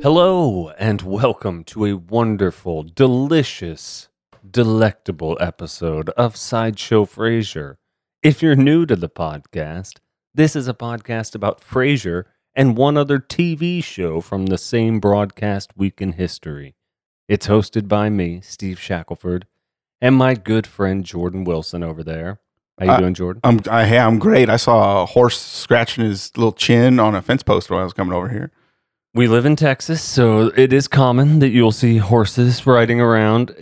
Hello, and welcome to a wonderful, delicious, delectable episode of Sideshow Frasier. If you're new to the podcast, this is a podcast about Frasier and one other TV show from the same broadcast week in history. It's hosted by me, Steve Shackelford, and my good friend Jordan Wilson over there. How you doing, Jordan? I'm great. I saw a horse scratching his little chin on a fence post while I was coming over here. We live in Texas, so it is common that you'll see horses riding around.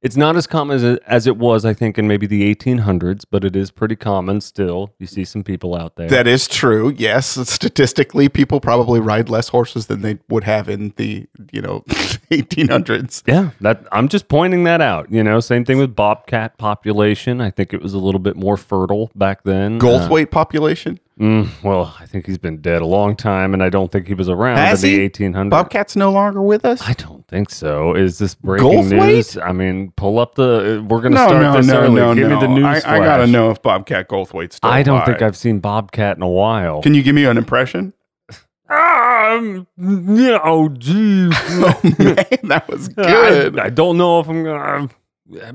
It's not as common as it was, I think, in maybe the 1800s, but it is pretty common still. You see some people out there. That is true, yes. Statistically, people probably ride less horses than they would have in the, 1800s. Yeah, I'm just pointing that out. Same thing with bobcat population. I think it was a little bit more fertile back then. Goldthwait population? Well, I think he's been dead a long time, and I don't think he was around in the 1800s. Bobcat's no longer with us? I don't think so. Is this breaking news? I mean, pull up the... We're going to start this early. Give me the news flash. I got to know if Bobcat Goldthwait's still alive. I don't think I've seen Bobcat in a while. Can you give me an impression? Oh, geez. Oh, man, that was good. I don't know if I'm going to...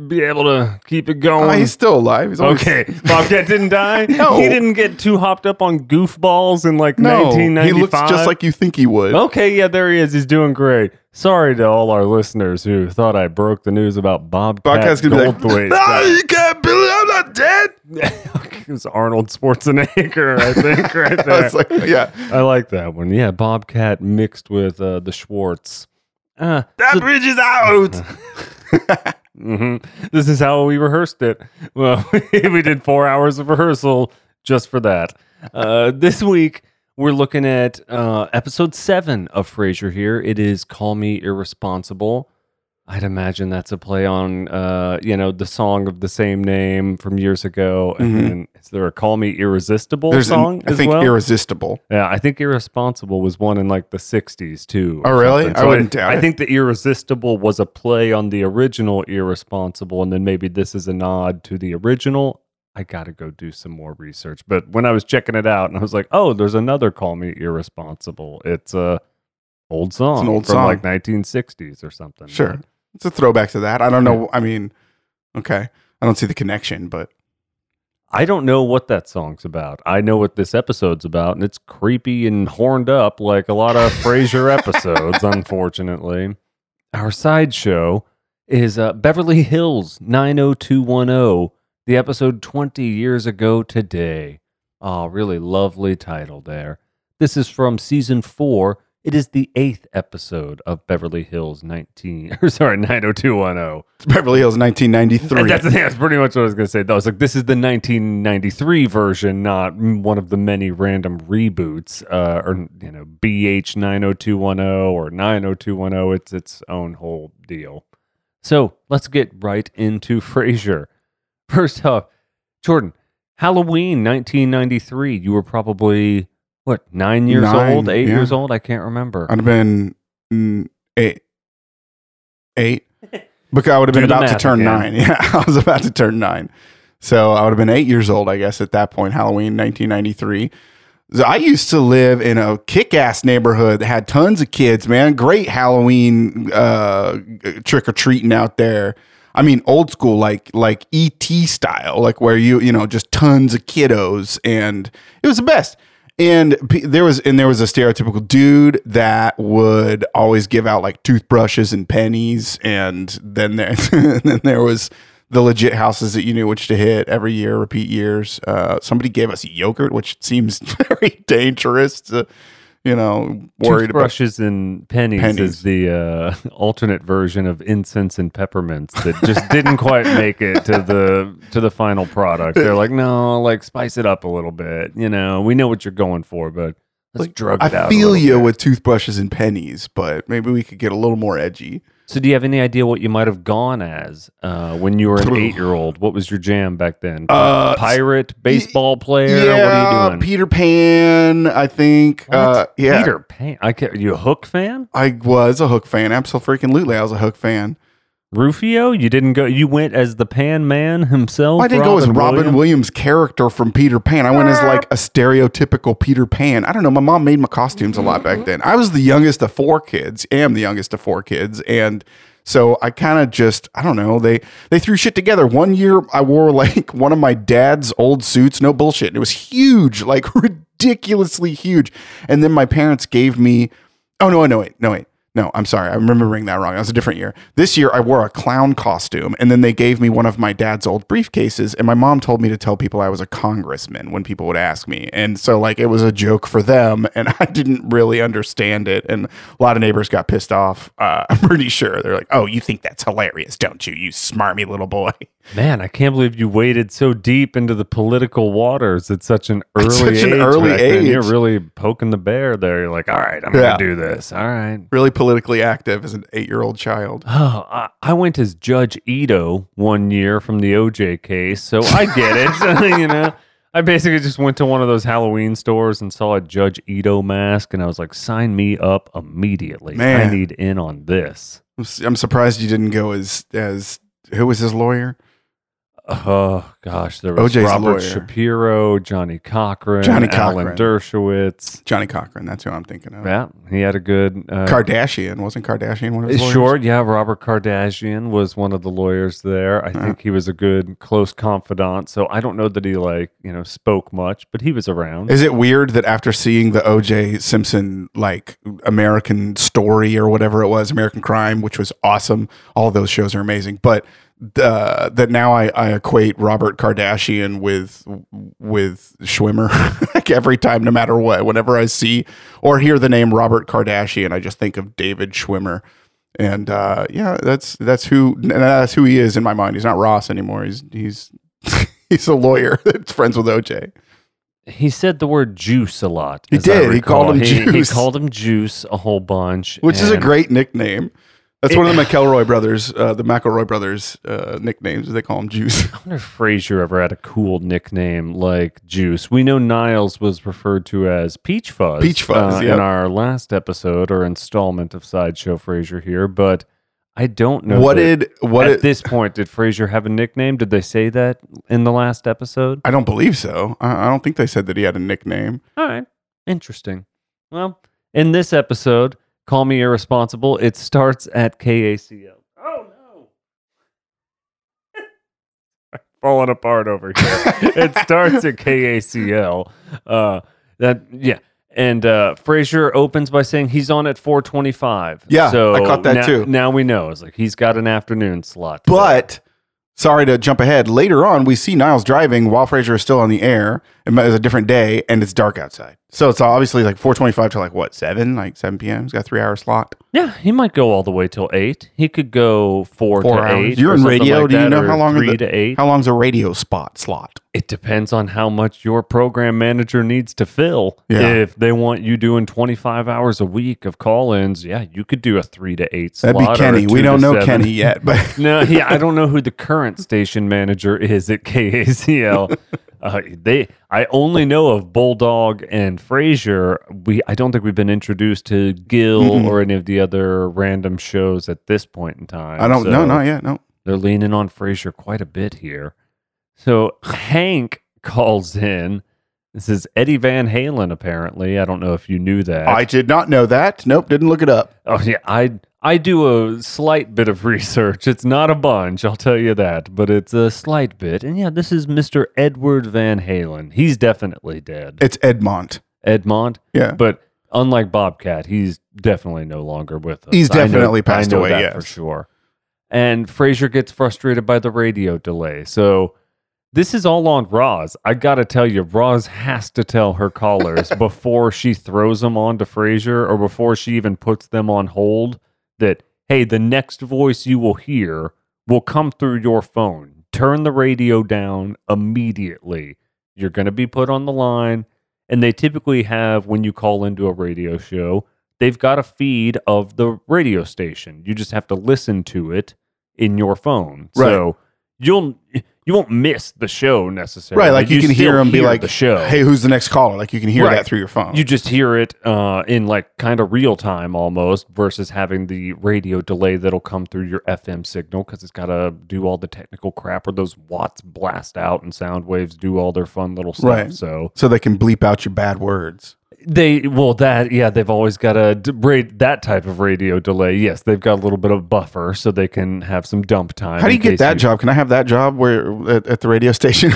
be able to keep it going. He's still alive. He's always... Okay. Bobcat didn't die? No. He didn't get too hopped up on goofballs in 1995? He looks just like you think he would. Okay, yeah, there he is. He's doing great. Sorry to all our listeners who thought I broke the news about Bobcat Goldthwait. No, you can't believe I'm not dead. It was Arnold Schwarzenegger, I think, right there. I like that one. Yeah, Bobcat mixed with the Schwartz. Bridge is out. Mm-hmm. This is how we rehearsed it. Well, we did 4 hours of rehearsal just for that. This week, we're looking at episode 7 of Frasier here. It is Call Me Irresponsible. I'd imagine that's a play on, the song of the same name from years ago. Mm-hmm. And is there a Call Me Irresistible song? I think Irresistible. Yeah, I think Irresponsible was one in the 60s too. Oh, really? So I wouldn't doubt it. I think the Irresistible was a play on the original Irresponsible, and then maybe this is a nod to the original. I got to go do some more research. But when I was checking it out, and I was like, oh, there's another Call Me Irresponsible. It's an old song from 1960s or something. Sure. Right? It's a throwback to that. I don't know. I mean, okay. I don't see the connection, but. I don't know what that song's about. I know what this episode's about, and it's creepy and horned up like a lot of Frasier episodes, unfortunately. Our sideshow is Beverly Hills 90210, the episode 20 years ago today. Oh, really lovely title there. This is from season 4. It is the 8th episode of Beverly Hills 90210. It's Beverly Hills 1993. That's pretty much what I was going to say. I was like, this is the 1993 version, not one of the many random reboots, or BH 90210 or 90210. It's its own whole deal. So let's get right into Frasier. First off, Jordan, Halloween 1993. You were probably... What, 9 years old, eight years old? I can't remember. I'd have been eight. Because I would have been about to turn 9. Yeah, I was about to turn 9. So I would have been 8 years old, I guess, at that point, Halloween 1993. So I used to live in a kick-ass neighborhood that had tons of kids, man. Great Halloween trick-or-treating out there. I mean, old school, like E.T. style, where you just tons of kiddos. And it was the best. And there was a stereotypical dude that would always give out toothbrushes and pennies, and then there was the legit houses that you knew which to hit every year, repeat years. Somebody gave us yogurt, which seems very dangerous. Worried about brushes and pennies is the alternate version of incense and peppermints that just didn't quite make it to the final product. They're like, no, spice it up a little bit. We know what you're going for, but let's drug it out. I feel you with toothbrushes and pennies, but maybe we could get a little more edgy. So, do you have any idea what you might have gone as when you were an 8-year-old? What was your jam back then? Pirate, baseball player? Yeah, what are you doing? Peter Pan, I think. Yeah, Peter Pan. Are you a Hook fan? I was a Hook fan. Absolutely. I was a Hook fan. Rufio? You didn't go. You went as the Pan Man himself. I didn't go as Robin Williams' character from Peter Pan. I went as like a stereotypical Peter Pan. I don't know. My mom made my costumes a lot back then. I was the youngest of four kids. Am the youngest of four kids, and so I kind of just, I don't know, they threw shit together. One year I wore like one of my dad's old suits, no bullshit. It was huge, like ridiculously huge. And then my parents gave me, No, I'm sorry. I'm remembering that wrong. That was a different year. This year I wore a clown costume, and then they gave me one of my dad's old briefcases, and my mom told me to tell people I was a congressman when people would ask me. And so like it was a joke for them, and I didn't really understand it. And a lot of neighbors got pissed off. I'm pretty sure. They're like, "Oh, you think that's hilarious, don't you? You smarmy little boy." Man, I can't believe you waded so deep into the political waters at such an early age. You're really poking the bear there. You're like, all right, I'm going to do this. All right. Really politically active as an 8-year-old child. Oh, I went as Judge Ito one year from the OJ case, so I get it. You know, I basically just went to one of those Halloween stores and saw a Judge Ito mask, and I was like, sign me up immediately. Man. I need in on this. I'm surprised you didn't go as who was his lawyer? Oh, gosh. There was OJ's Robert lawyer. Shapiro, Johnny Cochran, Alan Dershowitz. Johnny Cochran, that's who I'm thinking of. Yeah, he had a good... Kardashian. Wasn't Kardashian one of his lawyers? Sure, yeah. Robert Kardashian was one of the lawyers there. I think he was a good, close confidant, so I don't know that he, spoke much, but he was around. Is it weird that after seeing the OJ Simpson, American Story or whatever it was, American Crime, which was awesome, all those shows are amazing, but... that now I equate Robert Kardashian with Schwimmer like every time, no matter what. Whenever I see or hear the name Robert Kardashian, I just think of David Schwimmer, and that's who he is in my mind. He's not Ross anymore. He's he's a lawyer that's friends with OJ. He said the word juice a lot. He did. He called him juice. He called him juice a whole bunch, which is a great nickname. That's one of the McElroy brothers, the McElroy brothers nicknames. They call him Juice. I wonder if Frasier ever had a cool nickname like Juice. We know Niles was referred to as Peach Fuzz. Peach Fuzz, in our last episode or installment of Sideshow Frasier here, but I don't know. This point, did Frasier have a nickname? Did they say that in the last episode? I don't believe so. I don't think they said that he had a nickname. All right. Interesting. Well, in this episode... Call Me Irresponsible. It starts at KACL. Oh, no. I'm falling apart over here. It starts at KACL. And Frasier opens by saying he's on at 4:25. Yeah, so I caught that too. Now we know. It's like he's got an afternoon slot today. But... sorry to jump ahead. Later on, we see Niles driving while Frasier is still on the air. It's a different day, and it's dark outside. So it's obviously 4:25 to 7? 7 p.m.? He's got a 3-hour slot. Yeah, he might go all the way till 8. He could go 4 to hours. 8. You're in radio. Do you know how long 3 to 8? How long's a radio slot? It depends on how much your program manager needs to fill. Yeah. If they want you doing 25 hours a week of call-ins, yeah, you could do a 3 to 8 slot. That'd be Kenny. We don't know 7. Kenny yet. But no, yeah, I don't know who the current station manager is at KACL. I only know of Bulldog and Frasier. I don't think we've been introduced to Gil or any of the other random shows at this point in time. I don't know. So not yet. No. They're leaning on Frasier quite a bit here. So Hank calls in. This is Eddie Van Halen, apparently. I don't know if you knew that. I did not know that. Nope, didn't look it up. Oh, yeah. I do a slight bit of research. It's not a bunch, I'll tell you that, but it's a slight bit. And yeah, this is Mr. Edward Van Halen. He's definitely dead. It's Edmont. Edmont? Yeah. But unlike Bobcat, he's definitely no longer with us. He's definitely passed away, yes. For sure. And Frasier gets frustrated by the radio delay, so... this is all on Roz. I got to tell you, Roz has to tell her callers before she throws them on to Frasier or before she even puts them on hold that, hey, the next voice you will hear will come through your phone. Turn the radio down immediately. You're going to be put on the line. And they typically have, when you call into a radio show, they've got a feed of the radio station. You just have to listen to it in your phone. Right. So you won't miss the show necessarily. Right, like you can hear them be like, the show. Hey, who's the next caller? Like you can hear that through your phone. You just hear it in like kind of real time almost versus having the radio delay that'll come through your FM signal because it's got to do all the technical crap where those watts blast out and sound waves do all their fun little stuff. Right. So they can bleep out your bad words. They've always got a that type of radio delay. Yes, they've got a little bit of buffer so they can have some dump time. How do you get that job? Can I have that job at the radio station?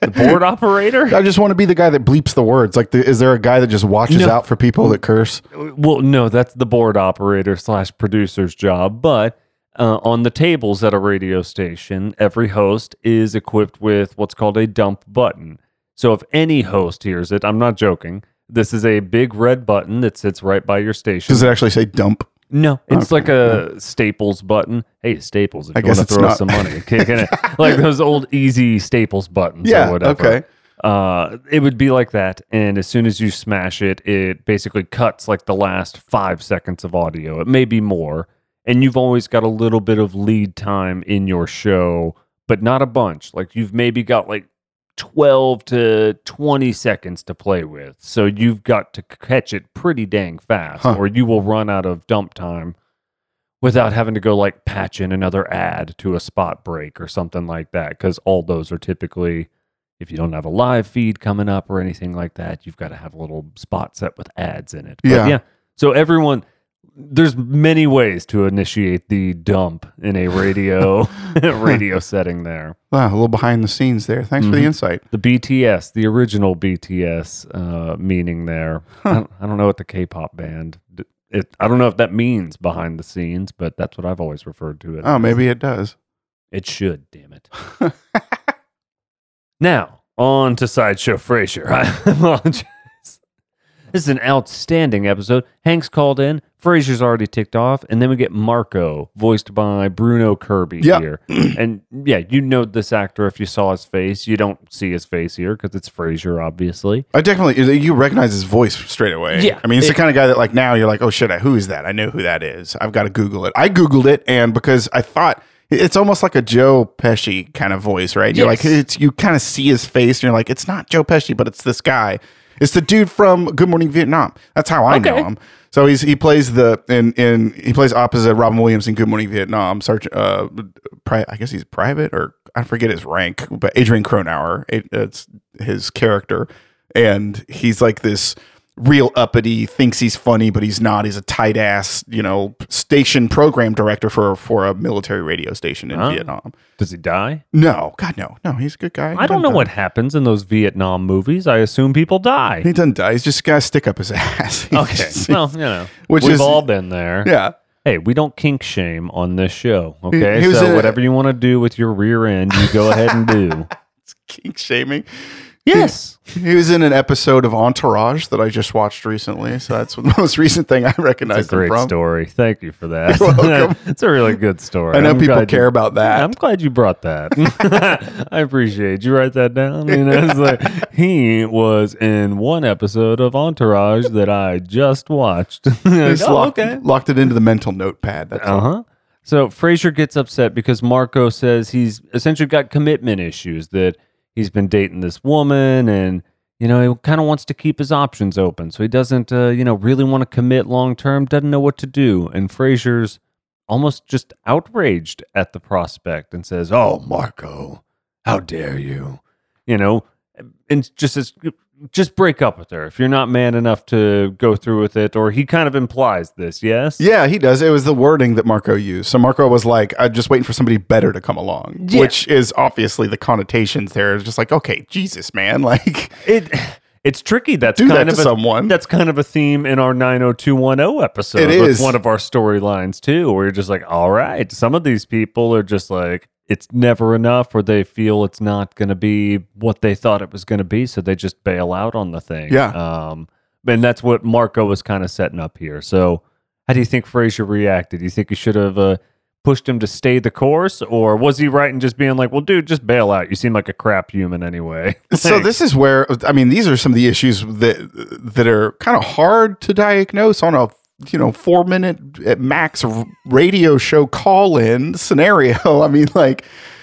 The board operator? I just want to be the guy that bleeps the words. Like, is there a guy that just watches out for people that curse? Well, no, that's the board operator / producer's job. But on the tables at a radio station, every host is equipped with what's called a dump button. So if any host hears it, I'm not joking, this is a big red button that sits right by your station. Does it actually say dump? No, it's like a Staples button. Hey, Staples, if you want to throw us some money. Like those old easy Staples buttons or whatever. Okay. It would be like that. And as soon as you smash it, it basically cuts like the last 5 seconds of audio. It may be more. And you've always got a little bit of lead time in your show, but not a bunch. Like you've maybe got like 12 to 20 seconds to play with. So you've got to catch it pretty dang fast or you will run out of dump time without having to go like patch in another ad to a spot break or something like that. Because all those are typically, if you don't have a live feed coming up or anything like that, you've got to have a little spot set with ads in it. But yeah. So everyone... There's many ways to initiate the dump in a radio setting there. Wow, a little behind the scenes there. Thanks for the insight. The BTS, the original BTS meaning there. I don't know what the K-pop band... I don't know if that means behind the scenes, but that's what I've always referred to it as. Oh, maybe it does. It should, damn it. Now, on to Sideshow Frasier. I apologize. This is an outstanding episode. Hank's called in. Frasier's already ticked off. And then we get Marco, voiced by Bruno Kirby here. And you know this actor if you saw his face. You don't see his face here because it's Frasier, obviously. You recognize his voice straight away. Yeah. I mean, it's the kind of guy that like now you're like, oh, shit, who is that? I know who that is. I've got to Google it. I Googled it, and because I thought... It's almost like a Joe Pesci kind of voice, right? Yes. You're like, you kind of see his face, and you're like, it's not Joe Pesci, but it's this guy. It's the dude from Good Morning Vietnam. That's how I know him. So he plays opposite Robin Williams in Good Morning Vietnam. Sergeant, I guess he's private, or I forget his rank, but Adrian Cronauer, it's his character, and he's like this real uppity, thinks he's funny, but he's not. He's a tight ass, station program director for a military radio station in Vietnam. Does he die? No, God, no. No, he's a good guy. I don't know what happens in those Vietnam movies. I assume people die. He doesn't die. He's just got to stick up his ass. Okay. Well, we've all been there. Yeah. Hey, we don't kink shame on this show, okay? So whatever you want to do with your rear end, you go ahead and do. It's kink shaming. Yes. He was in an episode of Entourage that I just watched recently. So that's the most recent thing I recognized him from. It's a great story. Thank you for that. You're welcome. It's a really good story. I know people care about that. I'm glad you brought that. I appreciate it. You write that down? It's like, he was in one episode of Entourage that I just watched. Locked it into the mental notepad. That's all. So Frasier gets upset because Marco says he's essentially got commitment issues that... He's been dating this woman and, he kind of wants to keep his options open. So he doesn't, really want to commit long-term, doesn't know what to do. And Frasier's almost just outraged at the prospect and says, oh, Marco, how dare you? And just break up with her if you're not man enough to go through with it. Or he kind of implies this, yes? Yeah, he does. It was the wording that Marco used. So Marco was like, I'm just waiting for somebody better to come along, which is obviously the connotations there. It's just like, okay, Jesus, man. Like It's tricky. That's kind of a theme in our 90210 episode. It is. It's one of our storylines too, where you're just like, all right, some of these people are just like, it's never enough, or they feel it's not going to be what they thought it was going to be, so they just bail out on the thing. Yeah. And that's what Marco was kind of setting up here. So how do you think Frasier reacted? Do you think he should have pushed him to stay the course, or was he right in just being like, well, dude, just bail out. You seem like a crap human anyway. So this is where, these are some of the issues that are kind of hard to diagnose on a 4-minute at max radio show call-in scenario.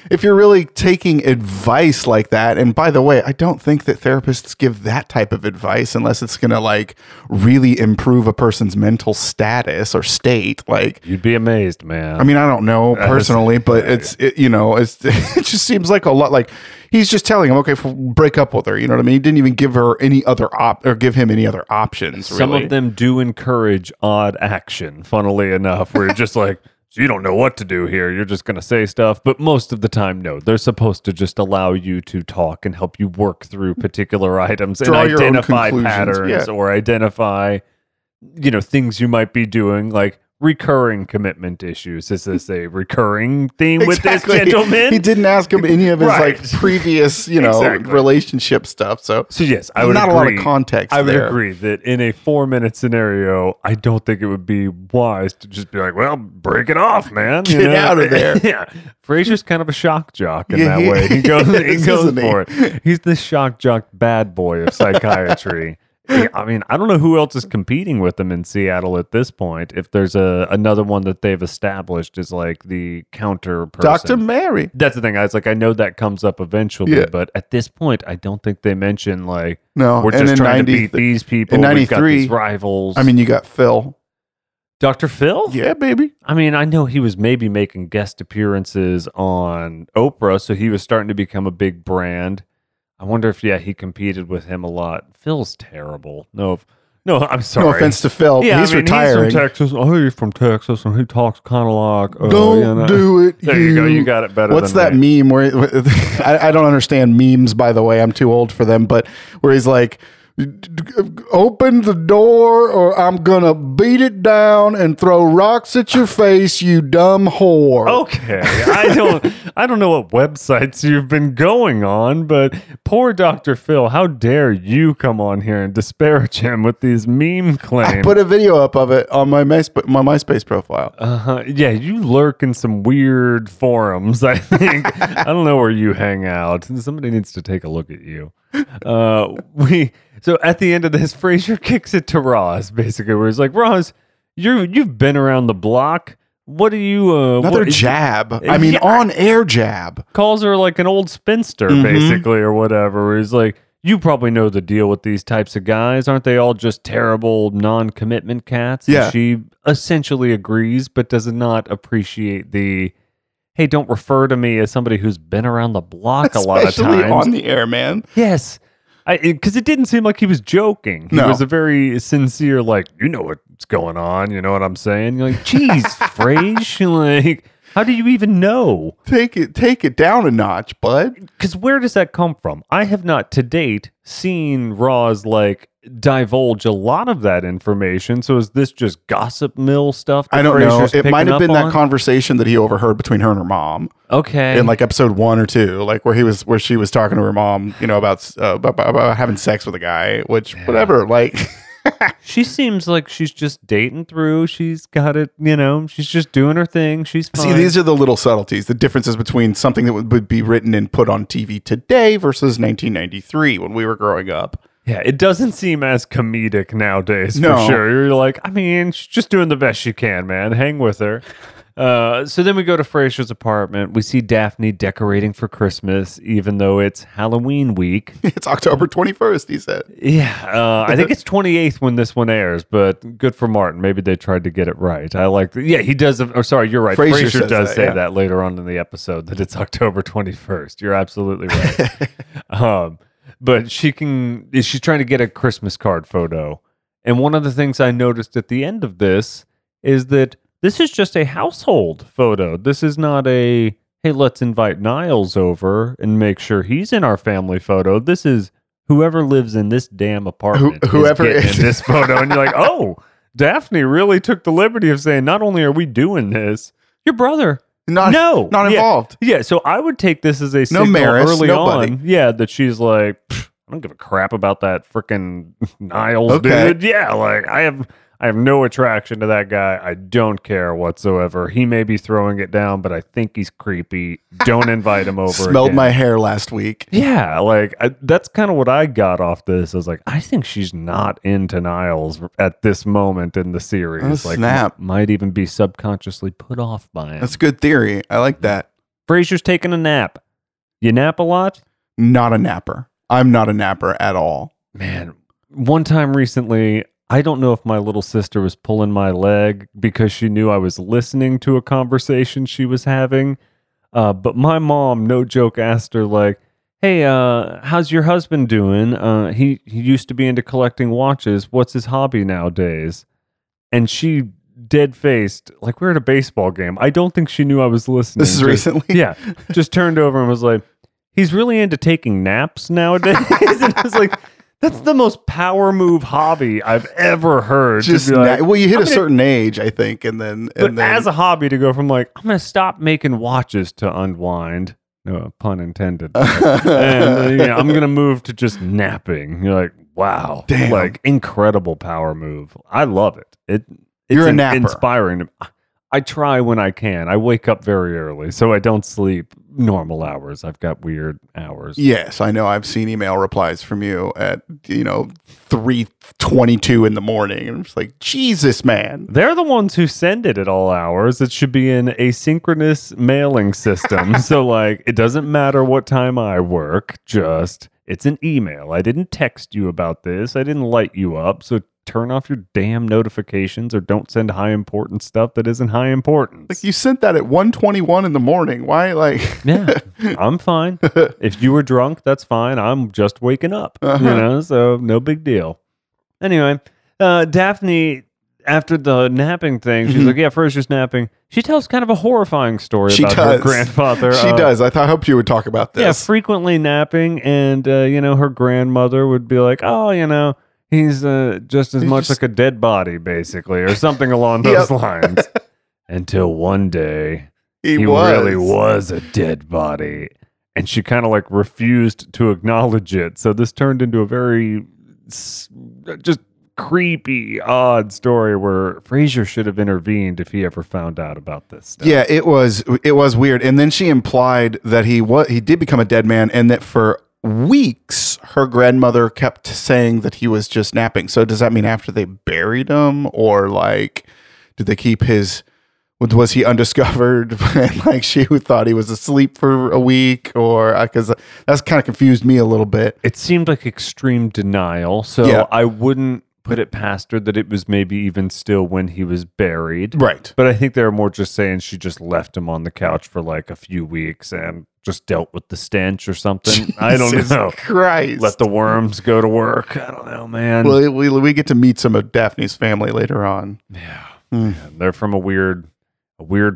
if you're really taking advice like that, and by the way, I don't think that therapists give that type of advice unless it's going to like really improve a person's mental status or state. Like, you'd be amazed, man. I mean, I don't know personally, but it just seems like a lot. Like, he's just telling him, okay, break up with her. You know what I mean? He didn't even give her any other options. Some of them do encourage odd action, funnily enough, where you're just like, so you don't know what to do here. You're just going to say stuff. But most of the time, no. They're supposed to just allow you to talk and help you work through particular items and identify patterns or identify, things you might be doing, like recurring commitment issues. Is this a recurring theme with this gentleman? He didn't ask him any of his like previous, relationship stuff. So yes, I would agree. Not a lot of context. I would agree that in a 4-minute scenario, I don't think it would be wise to just be like, "Well, break it off, man. Get out of there." Yeah, Frasier's kind of a shock jock in that way. He goes, for it. He's the shock jock bad boy of psychiatry. I mean, I don't know who else is competing with them in Seattle at this point. If there's another one that they've established is like the counter person. Dr. Mary. That's the thing. I was like, I know that comes up eventually, but at this point, I don't think they mention like, no, we're just trying to beat these people. In 93, we've got these rivals. I mean, you got Phil. Dr. Phil? Yeah, baby. I mean, I know he was maybe making guest appearances on Oprah, so he was starting to become a big brand. I wonder if, he competed with him a lot. Phil's terrible. No, I'm sorry. No offense to Phil. Yeah, he's retiring. He's from Texas. Oh, you're from Texas, and he talks kind of like... Don't do it. There you go. You got it better than me. What's that meme where... I don't understand memes, by the way. I'm too old for them, but where he's like... Open the door or I'm gonna beat it down and throw rocks at your face, you dumb whore. Okay. I don't know what websites you've been going on, but poor Dr. Phil, how dare you come on here and disparage him with these meme claims. I put a video up of it on my MySpace profile. Yeah, you lurk in some weird forums, I think. I don't know where you hang out. Somebody needs to take a look at you. So at the end of this, Frasier kicks it to Roz, basically, where he's like, "Roz, you've been around the block. What do you jab? On air jab." Calls her like an old spinster, basically, or whatever. Where he's like, "You probably know the deal with these types of guys, aren't they all just terrible non-commitment cats?" Yeah. And she essentially agrees, but does not appreciate the. Hey, don't refer to me as somebody who's been around the block especially a lot of times. Especially on the air, man. Yes. Because it didn't seem like he was joking. He was a very sincere, like, you know what's going on. You know what I'm saying? You're like, geez, Frasier, like, how do you even know? Take it down a notch, bud. Because where does that come from? I have not to date seen Roz, like, divulge a lot of that information. So is this just gossip mill stuff? I don't know. It might have been that conversation that he overheard between her and her mom. Okay. In like episode 1 or 2, like where she was talking to her mom, about having sex with a guy, whatever. Like, she seems like she's just dating through. She's got it. She's just doing her thing. She's fine. See, these are the little subtleties, the differences between something that would be written and put on TV today versus 1993 when we were growing up. Yeah, it doesn't seem as comedic nowadays, for sure. You're like, I mean, she's just doing the best she can, man. Hang with her. So then we go to Frasier's apartment. We see Daphne decorating for Christmas, even though it's Halloween week. It's October 21st, he said. Yeah, I think it's 28th when this one airs, but good for Martin. Maybe they tried to get it right. I like that. Yeah, he does. You're right. Frasier does say that later on in the episode, that it's October 21st. You're absolutely right. But she's trying to get a Christmas card photo. And one of the things I noticed at the end of this is that this is just a household photo. This is not a, hey, let's invite Niles over and make sure he's in our family photo. This is whoever lives in this damn apartment. Whoever is in this photo. And you're like, oh, Daphne really took the liberty of saying, not only are we doing this, your brother. Not involved. Yeah, so I would take this as a signal on. Yeah, that she's like, I don't give a crap about that freaking Niles dude. Yeah, like I have no attraction to that guy. I don't care whatsoever. He may be throwing it down, but I think he's creepy. Don't invite him over. Smelled again. My hair last week. Yeah, like that's kind of what I got off this. I was like, I think she's not into Niles at this moment in the series. Oh, like, snap. Might even be subconsciously put off by him. That's a good theory. I like that. Frasier's taking a nap. You nap a lot? Not a napper. I'm not a napper at all. Man, one time recently, I don't know if my little sister was pulling my leg because she knew I was listening to a conversation she was having. But my mom, no joke, asked her like, hey, how's your husband doing? He used to be into collecting watches. What's his hobby nowadays? And she dead-faced, like we're at a baseball game. I don't think she knew I was listening. This is recently? Yeah. Just turned over and was like, he's really into taking naps nowadays. And I was like, that's the most power move hobby I've ever heard. Just like, well, you hit a certain age, I think. But then, as a hobby to go from like, I'm going to stop making watches to unwind. No, pun intended. and I'm going to move to just napping. You're like, wow. Damn. Like, incredible power move. I love it. It's You're a napper. Inspiring. I try when I can. I wake up very early, so I don't sleep normal hours. I've got weird hours. Yes, I know. I've seen email replies from you at, 3:22 in the morning. And I'm just like, Jesus, man. They're the ones who send it at all hours. It should be an asynchronous mailing system. So, it doesn't matter what time I work. Just, it's an email. I didn't text you about this. I didn't light you up. So, turn off your damn notifications or don't send high important stuff that isn't high importance. Like, you sent that at 1:21 in the morning. Why? Yeah, I'm fine. If you were drunk, that's fine. I'm just waking up, so no big deal. Anyway, Daphne, after the napping thing, she's like, yeah, first just napping. She tells kind of a horrifying story about her grandfather. She does. I hoped you would talk about this. Yeah, frequently napping. And, her grandmother would be like, oh, he's just as much like a dead body, basically, or something along those lines. Until one day, he really was a dead body. And she kind of refused to acknowledge it. So this turned into a very just creepy, odd story where Frasier should have intervened if he ever found out about this stuff. Yeah, it was weird. And then she implied that he did become a dead man and that for weeks her grandmother kept saying that he was just napping. So does that mean after they buried him, or did they keep his, was he undiscovered and she thought he was asleep for a week, or because that's kind of confused me a little bit. It seemed like extreme denial, so yeah. I wouldn't put it past her that it was maybe even still when he was buried, right? But I think they were more just saying she just left him on the couch for a few weeks and just dealt with the stench or something. Jesus, I don't know. Christ. Let the worms go to work. I don't know, man. Well, we get to meet some of Daphne's family later on. Yeah. Man, they're from a weird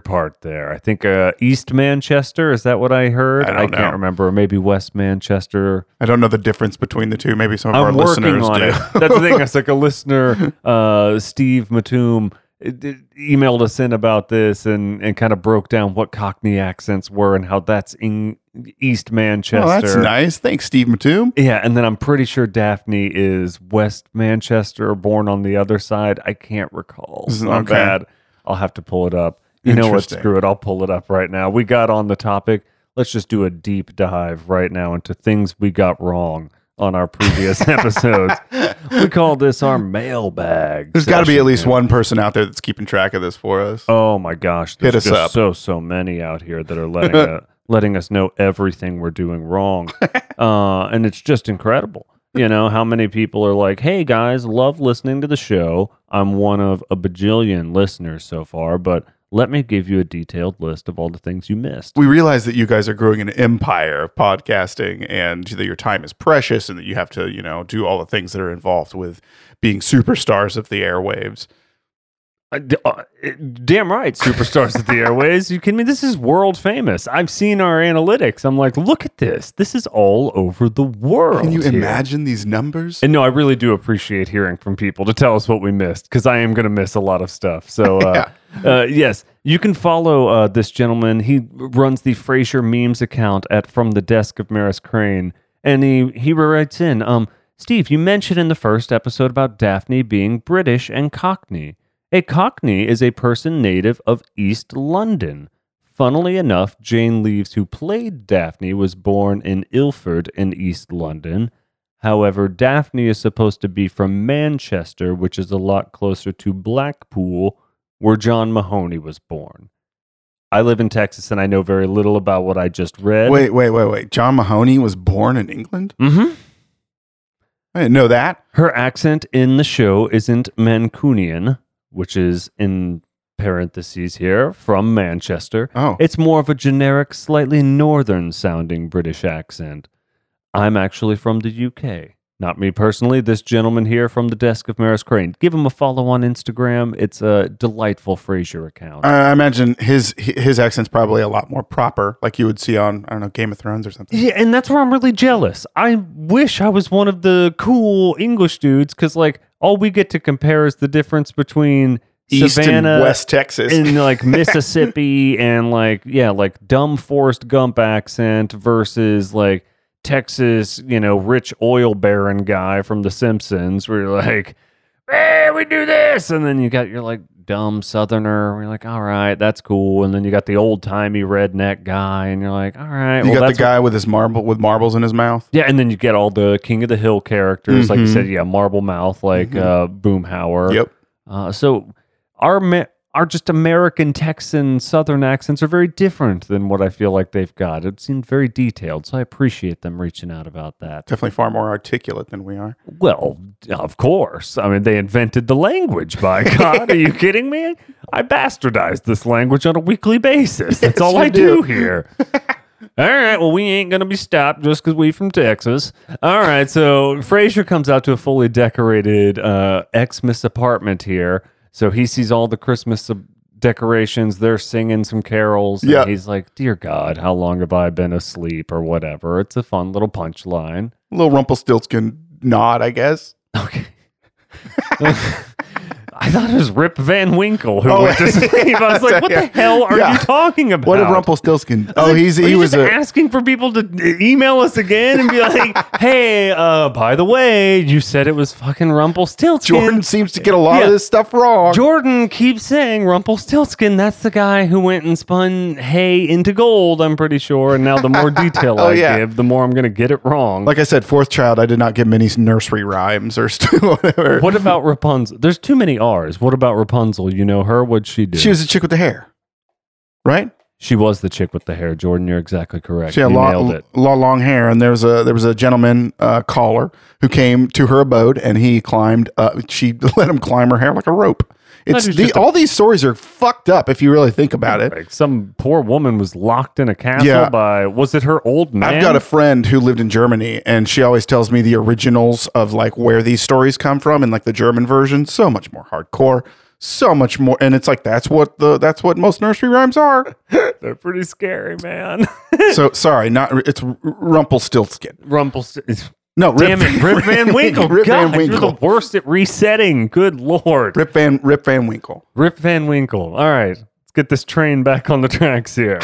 part there. I think East Manchester, is that what I heard? I can't remember. Or maybe West Manchester. I don't know the difference between the two. Maybe some of our listeners do. That's the thing. It's like a listener, Steve Matum, emailed us in about this and kind of broke down what Cockney accents were and how that's in East Manchester. Oh, that's nice. Thanks, Steve Matum. Yeah, and then I'm pretty sure Daphne is West Manchester, born on the other side. I can't recall. It's not bad. I'll have to pull it up. You know what? Screw it. I'll pull it up right now. We got on the topic. Let's just do a deep dive right now into things we got wrong on our previous episodes. We call this our mailbag. There's got to be at least one person out there that's keeping track of this for us. Oh my gosh. There's just up. So many out here that are letting us know everything we're doing wrong. And it's just incredible. How many people are like, hey guys, love listening to the show. I'm one of a bajillion listeners so far, but let me give you a detailed list of all the things you missed. We realize that you guys are growing an empire of podcasting and that your time is precious and that you have to, do all the things that are involved with being superstars of the airwaves. Damn right, superstars of the airwaves. You kidding me? This is world famous. I've seen our analytics. I'm like, look at this. This is all over the world. Can you imagine these numbers? And no, I really do appreciate hearing from people to tell us what we missed, because I am going to miss a lot of stuff. So, yes, you can follow this gentleman. He runs the Frasier Memes account at From the Desk of Maris Crane, and he writes in, Steve, you mentioned in the first episode about Daphne being British and Cockney. A Cockney is a person native of East London. Funnily enough, Jane Leaves, who played Daphne, was born in Ilford in East London. However, Daphne is supposed to be from Manchester, which is a lot closer to Blackpool, where John Mahoney was born. I live in Texas and I know very little about what I just read. Wait. John Mahoney was born in England? Mm-hmm. I didn't know that. Her accent in the show isn't Mancunian, which is in parentheses here, from Manchester. Oh. It's more of a generic, slightly northern-sounding British accent. I'm actually from the UK. Not me personally, this gentleman here from the desk of Maris Crane. Give him a follow on Instagram. It's a delightful Frasier account. I imagine his accent's probably a lot more proper, like you would see on, I don't know, Game of Thrones or something. Yeah, and that's where I'm really jealous. I wish I was one of the cool English dudes, because like all we get to compare is the difference between East Savannah and West Texas and like Mississippi and like, yeah, like dumb Forrest Gump accent versus like Texas, you know, rich oil baron guy from The Simpsons, where you're like, hey, we do this, and then you got your like dumb southerner, we're like, all right, that's cool, and then you got the old-timey redneck guy, and you're like, all right, you got the guy with his marbles in his mouth, yeah, and then you get all the King of the Hill characters, mm-hmm. like you said, yeah, marble mouth, like Boomhauer, yep. So our just American Texan Southern accents are very different than what I feel like they've got. It seemed very detailed, so I appreciate them reaching out about that. Definitely far more articulate than we are. Well, of course. I mean, they invented the language, by God. Are you kidding me? I bastardize this language on a weekly basis. That's all I do here. All right, well, we ain't going to be stopped just because we from Texas. All right, so Frasier comes out to a fully decorated Xmas apartment here. So he sees all the Christmas decorations. They're singing some carols. Yeah. And he's like, dear God, how long have I been asleep or whatever? It's a fun little punchline. A little Rumpelstiltskin nod, I guess. Okay. I thought it was Rip Van Winkle who went to sleep. I was like, what the hell are you talking about? What a Rumpelstiltskin. Oh, like, he was asking for people to email us again and be like, hey, by the way, you said it was fucking Rumpelstiltskin. Jordan seems to get a lot of this stuff wrong. Jordan keeps saying Rumpelstiltskin. That's the guy who went and spun hay into gold, I'm pretty sure. And now the more detail I give, the more I'm going to get it wrong. Like I said, fourth child, I did not get many nursery rhymes or whatever. What about Rapunzel? There's too many R's. What about Rapunzel? You know her? What'd she do? She was the chick with the hair, right? She was the chick with the hair, Jordan. You're exactly correct. She had long hair, and there was a gentleman caller who came to her abode, and he climbed. She let him climb her hair like a rope. It's all these stories are fucked up if you really think about it. Like some poor woman was locked in a castle by, was it her old man? I've got a friend who lived in Germany, and she always tells me the originals of like where these stories come from, and like the German version, so much more hardcore, so much more, and it's like that's what most nursery rhymes are. They're pretty scary, man. So sorry, it's Rumpelstiltskin. Rumpelstiltskin. No, Rip Van Winkle. Rip God, Van Winkle. You're the worst at resetting. Good Lord. Rip Van Winkle. Rip Van Winkle. All right. Let's get this train back on the tracks here.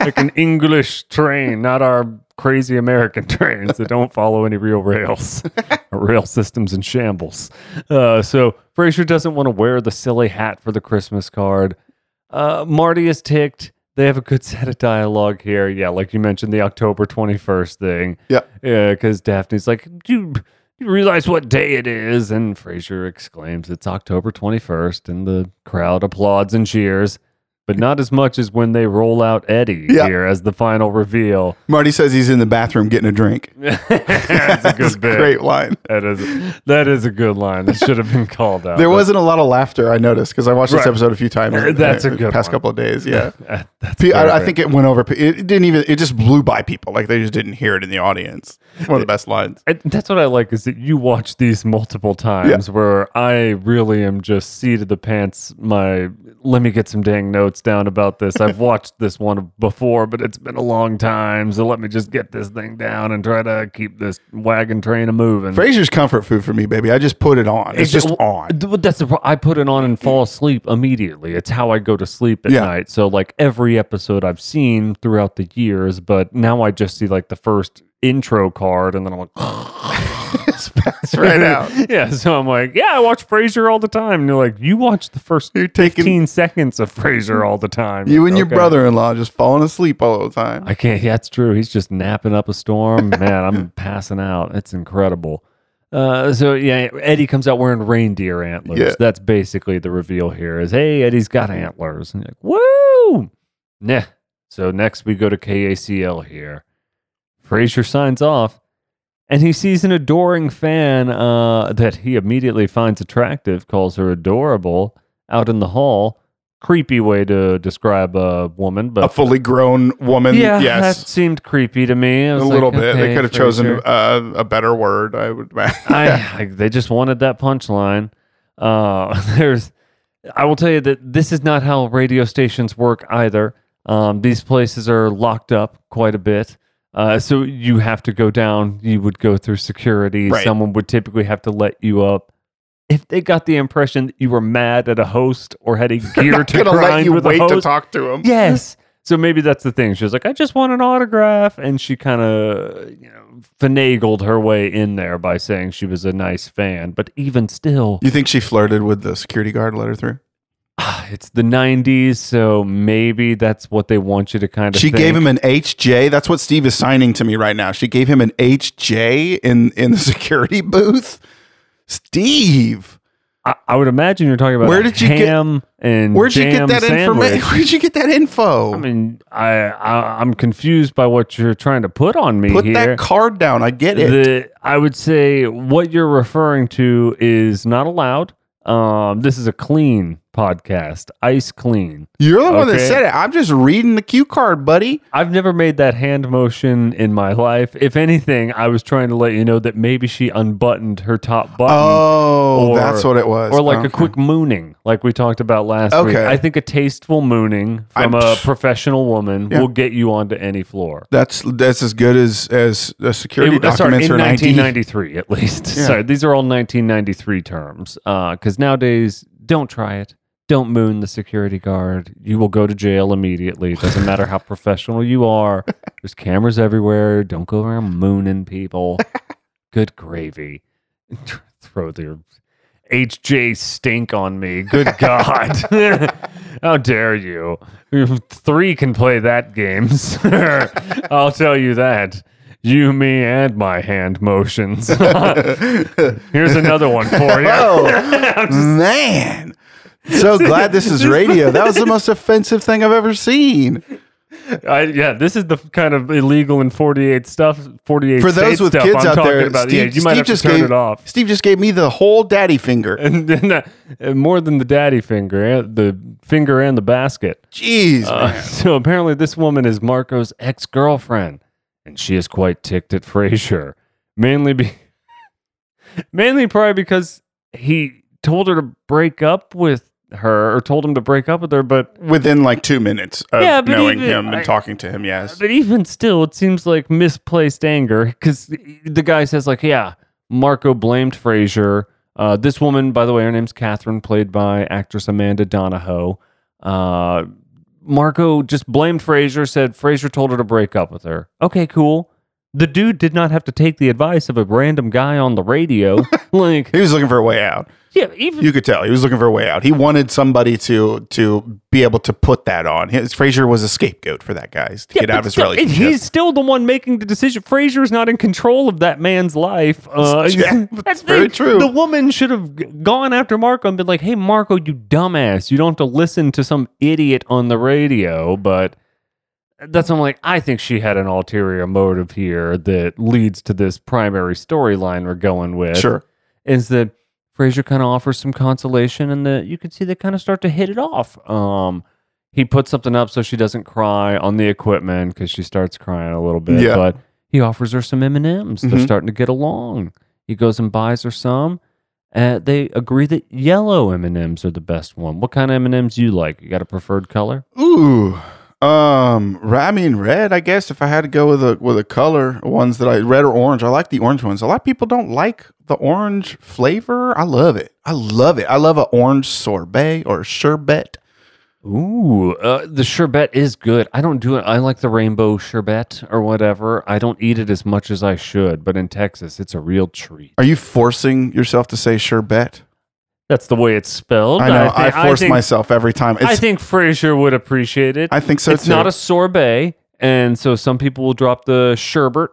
Like an English train, not our crazy American trains that don't follow any real rails. Our rail system's in shambles. So Frasier doesn't want to wear the silly hat for the Christmas card. Marty is ticked. They have a good set of dialogue here. Yeah, like you mentioned, the October 21st thing. Yeah. Yeah, because Daphne's like, do you realize what day it is? And Frasier exclaims, it's October 21st. And the crowd applauds and cheers, but not as much as when they roll out Eddie here as the final reveal. Marty says he's in the bathroom getting a drink. That's a good bit. Great line. That is a good line. That should have been called out. There wasn't a lot of laughter, I noticed, because I watched this episode a few times. That's a good past one. Couple of days. Yeah, I think it went over. It just blew by people. Like they just didn't hear it in the audience. One of the best lines. That's what I like is that you watch these multiple times where I really am just seat of the pants. Let me get some dang notes down about this. I've watched this one before, but it's been a long time, so let me just get this thing down and try to keep this wagon train a-moving. Frasier's comfort food for me, baby. I just put it on. It's just on. That's I put it on and fall asleep immediately. It's how I go to sleep at night. So, like, every episode I've seen throughout the years, but now I just see, like, the first intro card, and then I'm like... Pass right out. Yeah, so I'm like, yeah, I watch Frasier all the time. And you're like, you watch the first 15 seconds of Frasier all the time. You and your brother-in-law just falling asleep all the time. I can't. Yeah, that's true. He's just napping up a storm. Man, I'm passing out. It's incredible. So yeah, Eddie comes out wearing reindeer antlers. Yeah. That's basically the reveal here is, hey, Eddie's got antlers. And you're like, woo! Nah. So next we go to KACL here. Frasier signs off, and he sees an adoring fan that he immediately finds attractive, calls her adorable, out in the hall. Creepy way to describe a woman. But a fully grown woman, yeah, yes. That seemed creepy to me. A little bit. They could have chosen a better word, I would imagine. They just wanted that punchline. I will tell you that this is not how radio stations work either. These places are locked up quite a bit. So you have to go down. You would go through security. Right. Someone would typically have to let you up. If they got the impression that you were mad at a host or had a gear to grind with a host. They're not going to let you wait to talk to him. Yes. So maybe that's the thing. She was like, I just want an autograph. And she kind of finagled her way in there by saying she was a nice fan. But even still. You think she flirted with the security guard, let her through? It's the 90s, so maybe that's what they want you to kind of She gave him an HJ. That's what Steve is signing to me right now. She gave him an HJ in the security booth. Steve, I would imagine you're talking about Where did you get that info? I mean, I'm confused by what you're trying to put on me. Put here. Put that card down. I get it. I would say what you're referring to is not allowed. This is a clean podcast, ice clean. You're the one that said it. I'm just reading the cue card, buddy. I've never made that hand motion in my life. If anything, I was trying to let you know that maybe she unbuttoned her top button. Oh, that's what it was. Or like a quick mooning, like we talked about last week. I think a tasteful mooning from a professional woman will get you onto any floor. That's as good as the security documents in 1993, at least. Yeah. Sorry, these are all 1993 terms. Because nowadays, don't try it. Don't moon the security guard. You will go to jail immediately. It doesn't matter how professional you are. There's cameras everywhere. Don't go around mooning people. Good gravy. Throw their HJ stink on me. Good God. How dare you? 3 can play that game, sir. I'll tell you that. You, me, and my hand motions. Here's another one for you. Man. So glad this is radio. That was the most offensive thing I've ever seen. This is the kind of illegal in 48 stuff. 48 for those with kids out there. About, you might have to turn it off. Steve just gave me the whole daddy finger, and more than the daddy finger, the finger and the basket. Jeez. Man. So apparently, this woman is Marco's ex-girlfriend, and she is quite ticked at Frasier, mainly probably because he told her to break up with her, or told him to break up with her, but within like 2 minutes of knowing him and talking to him, yes. But even still, it seems like misplaced anger, because the guy says like, Marco blamed Frasier. This woman, by the way, her name's Catherine, played by actress Amanda Donahoe. Marco just blamed Frasier, said Frasier told her to break up with her. Okay, cool. The dude did not have to take the advice of a random guy on the radio. He was looking for a way out. Yeah, you could tell he was looking for a way out. He wanted somebody to be able to put that on. Frasier was a scapegoat for that guy to get out of his relationship. He's still the one making the decision. Frasier is not in control of that man's life. That's very true. The woman should have gone after Marco and been like, "Hey, Marco, you dumbass! You don't have to listen to some idiot on the radio." But that's I'm like, I think she had an ulterior motive here that leads to this primary storyline we're going with. Sure. Is that Frasier kind of offers some consolation, and you can see they kind of start to hit it off. He puts something up so she doesn't cry on the equipment, because she starts crying a little bit. Yeah. But he offers her some M&Ms. They're starting to get along. He goes and buys her some. They agree that yellow M&Ms are the best one. What kind of M&Ms do you like? You got a preferred color? Ooh. I mean, red, I guess, if I had to go with a color, ones that red or orange. I like the orange ones. A lot of people don't like the orange flavor. I love it. I love an orange sorbet or sherbet. Ooh, the sherbet is good. I don't do it. I like the rainbow sherbet or whatever. I don't eat it as much as I should, but in Texas, it's a real treat. Are you forcing yourself to say sherbet? That's the way it's spelled. I know. I think myself every time. I think Frasier would appreciate it. I think so, too. It's not a sorbet, and so some people will drop the sherbet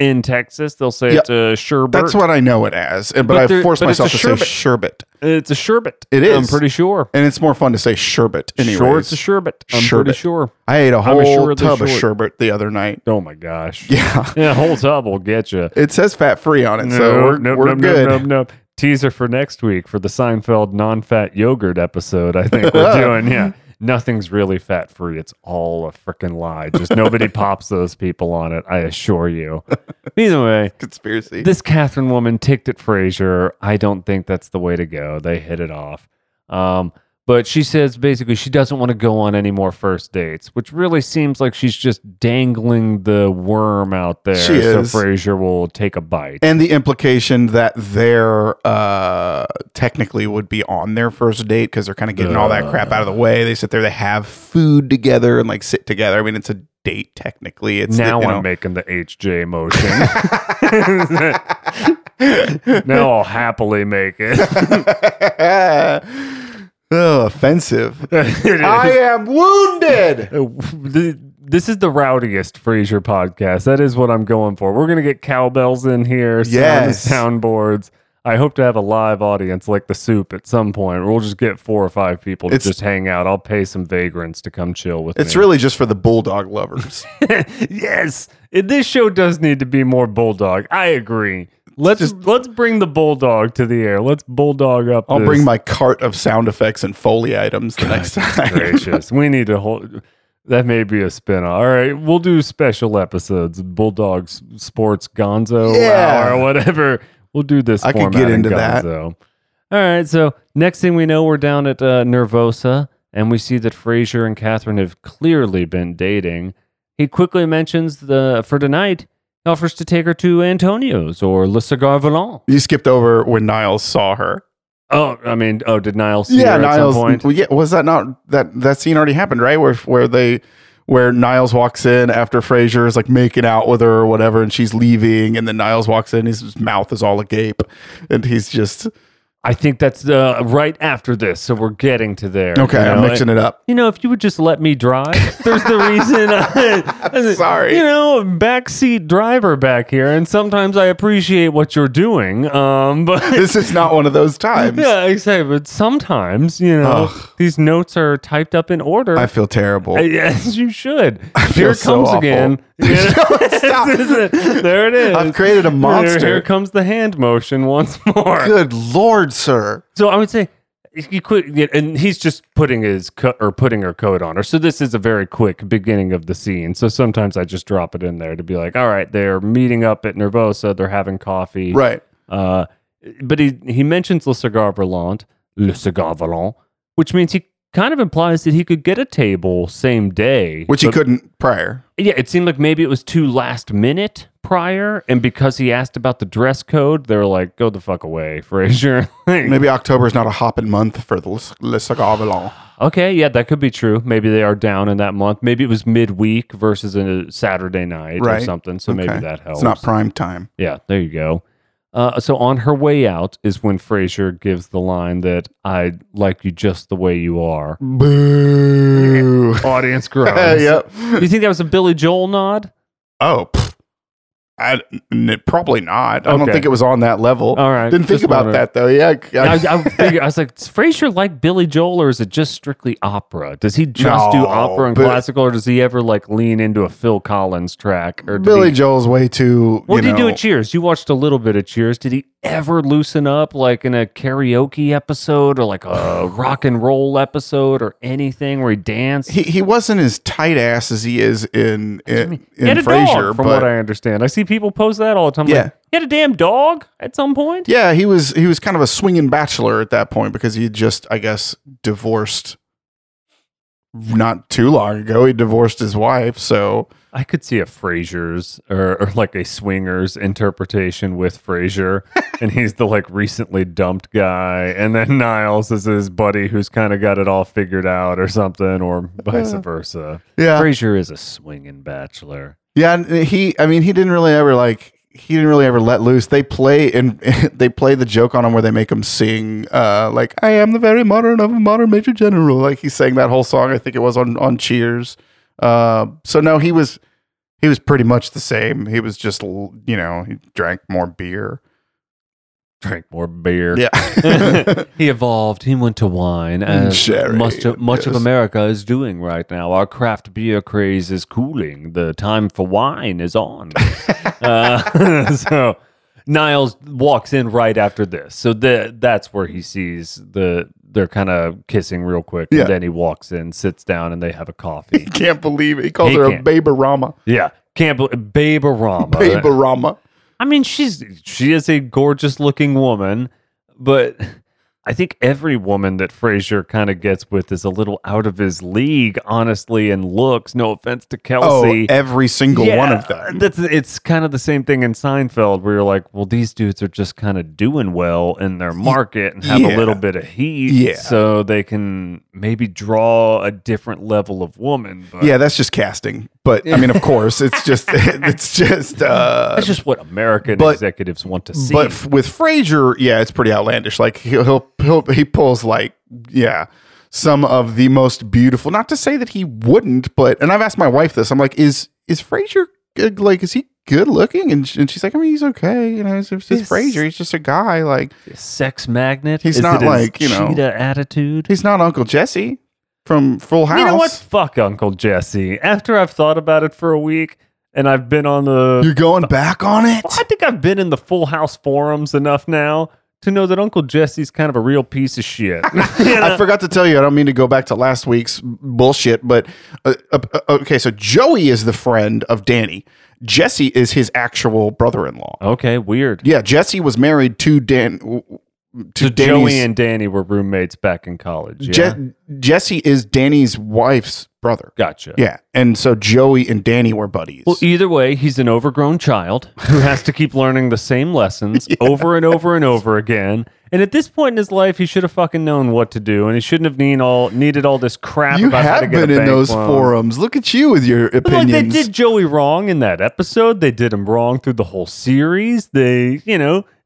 in Texas, they'll say it's a sherbet. That's what I know it as, but I forced myself to say sherbet. It's a sherbet. It is. I'm pretty sure. And it's more fun to say sherbet anyways. Sure, it's a sherbet. I'm pretty sure. I ate a whole tub of sherbet the other night. Oh, my gosh. Yeah. Yeah, a whole tub will get you. It says fat-free on it, so we're good. No. Teaser for next week for the Seinfeld non-fat yogurt episode, I think we're doing, yeah. Nothing's really fat-free. It's all a freaking lie. Just nobody pops those people on it, I assure you. Either way, conspiracy. This Catherine woman ticked at Frasier. I don't think that's the way to go. They hit it off. But she says basically she doesn't want to go on any more first dates, which really seems like she's just dangling the worm out there. She is. So Frasier will take a bite. And the implication that they're technically would be on their first date because they're kind of getting all that crap out of the way. They sit there, they have food together and like sit together. I mean, it's a date technically. It's now I'm making the HJ motion. Now I'll happily make it. Oh, offensive. I am wounded. This is the rowdiest Frasier podcast. That is what I'm going for. We're going to get cowbells in here. Yes. Soundboards. I hope to have a live audience like the soup at some point. We'll just get 4 or 5 people to just hang out. I'll pay some vagrants to come chill with me. It's really just for the bulldog lovers. Yes. This show does need to be more bulldog. I agree. Let's bring the bulldog to the air. Let's bulldog up. I'll bring my cart of sound effects and Foley items the next time. Gracious, we need to hold. That may be a spinoff. All right, we'll do special episodes. Bulldogs Sports Gonzo Hour or whatever. We'll do this. I could get into Gonzo. That. All right. So next thing we know, we're down at Nervosa, and we see that Frasier and Catherine have clearly been dating. He quickly mentions for tonight. Offers to take her to Antonio's or Le Cigare Volant. You skipped over when Niles saw her. Oh, I mean, did Niles see her at some point? Well, yeah, was that not that scene already happened, right? Where Niles walks in after Frasier is like making out with her or whatever, and she's leaving, and then Niles walks in, his mouth is all agape, and he's just. I think that's right after this, so we're getting to there. Okay, you know? I'm mixing it up. You know, if you would just let me drive, there's the reason. I'm sorry. You know, backseat driver back here, and sometimes I appreciate what you're doing. But this is not one of those times. Yeah, exactly. But sometimes, you know, these notes are typed up in order. I feel terrible. Yes, you should. I feel here it so comes awful. Again. You know? There it is. I've created a monster. Here comes the hand motion once more. Good Lord. Sir. So I would say you could, and he's just putting his putting her coat on her. So this is a very quick beginning of the scene. So sometimes I just drop it in there to be like, all right, they're meeting up at Nervosa, they're having coffee, right? But he mentions Le Cigare Volant, which means he kind of implies that he could get a table same day, which he couldn't prior. Yeah, it seemed like maybe it was too last minute prior, and because he asked about the dress code, they were like, go the fuck away, Frasier. Maybe October is not a hopping month for the Le Cigare Volant. Okay, yeah, that could be true. Maybe they are down in that month. Maybe it was midweek versus a Saturday night or something, so maybe that helps. It's not prime time. Yeah, there you go. So on her way out is when Frasier gives the line that I like you just the way you are. Boo! Audience groans. Yep. Do you think that was a Billy Joel nod? Oh, probably not. Okay. I don't think it was on that level. All right. Didn't think about that though. Yeah. I was like, does Frasier like Billy Joel or is it just strictly opera? Does he just do opera and classical, or does he ever like lean into a Phil Collins track? Or Billy Joel's way too. What did he do at Cheers? You watched a little bit of Cheers. Did he ever loosen up like in a karaoke episode or like a rock and roll episode or anything where he danced? He wasn't as tight ass as he is in Frasier, from what I understand. I see people post that all the time. Yeah. Like, he had a damn dog at some point. Yeah, he was kind of a swinging bachelor at that point because he just, I guess, divorced not too long ago. He divorced his wife, so I could see a Frasier's or like a swingers interpretation with Frasier, and he's the like recently dumped guy, and then Niles is his buddy who's kind of got it all figured out or something, or vice versa. Yeah, Frasier is a swinging bachelor. Yeah, he didn't really ever let loose. They play the joke on him where they make him sing like I am the very modern of a modern major general. Like he sang that whole song, I think it was on Cheers. So no, he was He was pretty much the same. He was just, you know, he drank more beer. Yeah. He evolved. He went to wine, as Sherry, much of America is doing right now. Our craft beer craze is cooling. The time for wine is on. So Niles walks in right after this. So that's where he sees they're kind of kissing real quick. Yeah. And then he walks in, sits down, and they have a coffee. He can't believe it. He calls her a babe-a-rama. Yeah. Can't believe babe-a-rama. Babe-a-rama. I mean, she is a gorgeous-looking woman, but I think every woman that Frasier kind of gets with is a little out of his league, honestly, and looks. No offense to Kelsey. Oh, every single one of them. It's kind of the same thing in Seinfeld, where you're like, well, these dudes are just kind of doing well in their market and have a little bit of heat, so they can maybe draw a different level of woman. But yeah, that's just casting. But I mean, of course, it's just that's just what American executives want to see. But with Frasier, it's pretty outlandish. Like he pulls like some of the most beautiful. Not to say that he wouldn't, but and I've asked my wife this. I'm like, is Frasier good? Like, is he good looking? And she's like, I mean, he's okay. You know, it's Frasier. He's just a guy. Like a sex magnet. He's not like cheetah attitude. He's not Uncle Jesse from Full House. You know what? Fuck Uncle Jesse. After I've thought about it for a week, and I've been on the... You're going back on it? Well, I think I've been in the Full House forums enough now to know that Uncle Jesse's kind of a real piece of shit. I forgot to tell you, I don't mean to go back to last week's bullshit, but... okay, so Joey is the friend of Danny. Jesse is his actual brother-in-law. Okay, weird. Yeah, Jesse was married to Dan... So Joey and Danny were roommates back in college. Yeah? Jesse is Danny's wife's brother. Gotcha. Yeah. And so Joey and Danny were buddies. Well, either way, he's an overgrown child who has to keep learning the same lessons over and over and over again. And at this point in his life, he should have fucking known what to do, and he shouldn't have needed all this crap about how to get a bank loan. You have been in those forums. Look at you with your opinions. Like, they did Joey wrong in that episode. They did him wrong through the whole series. They,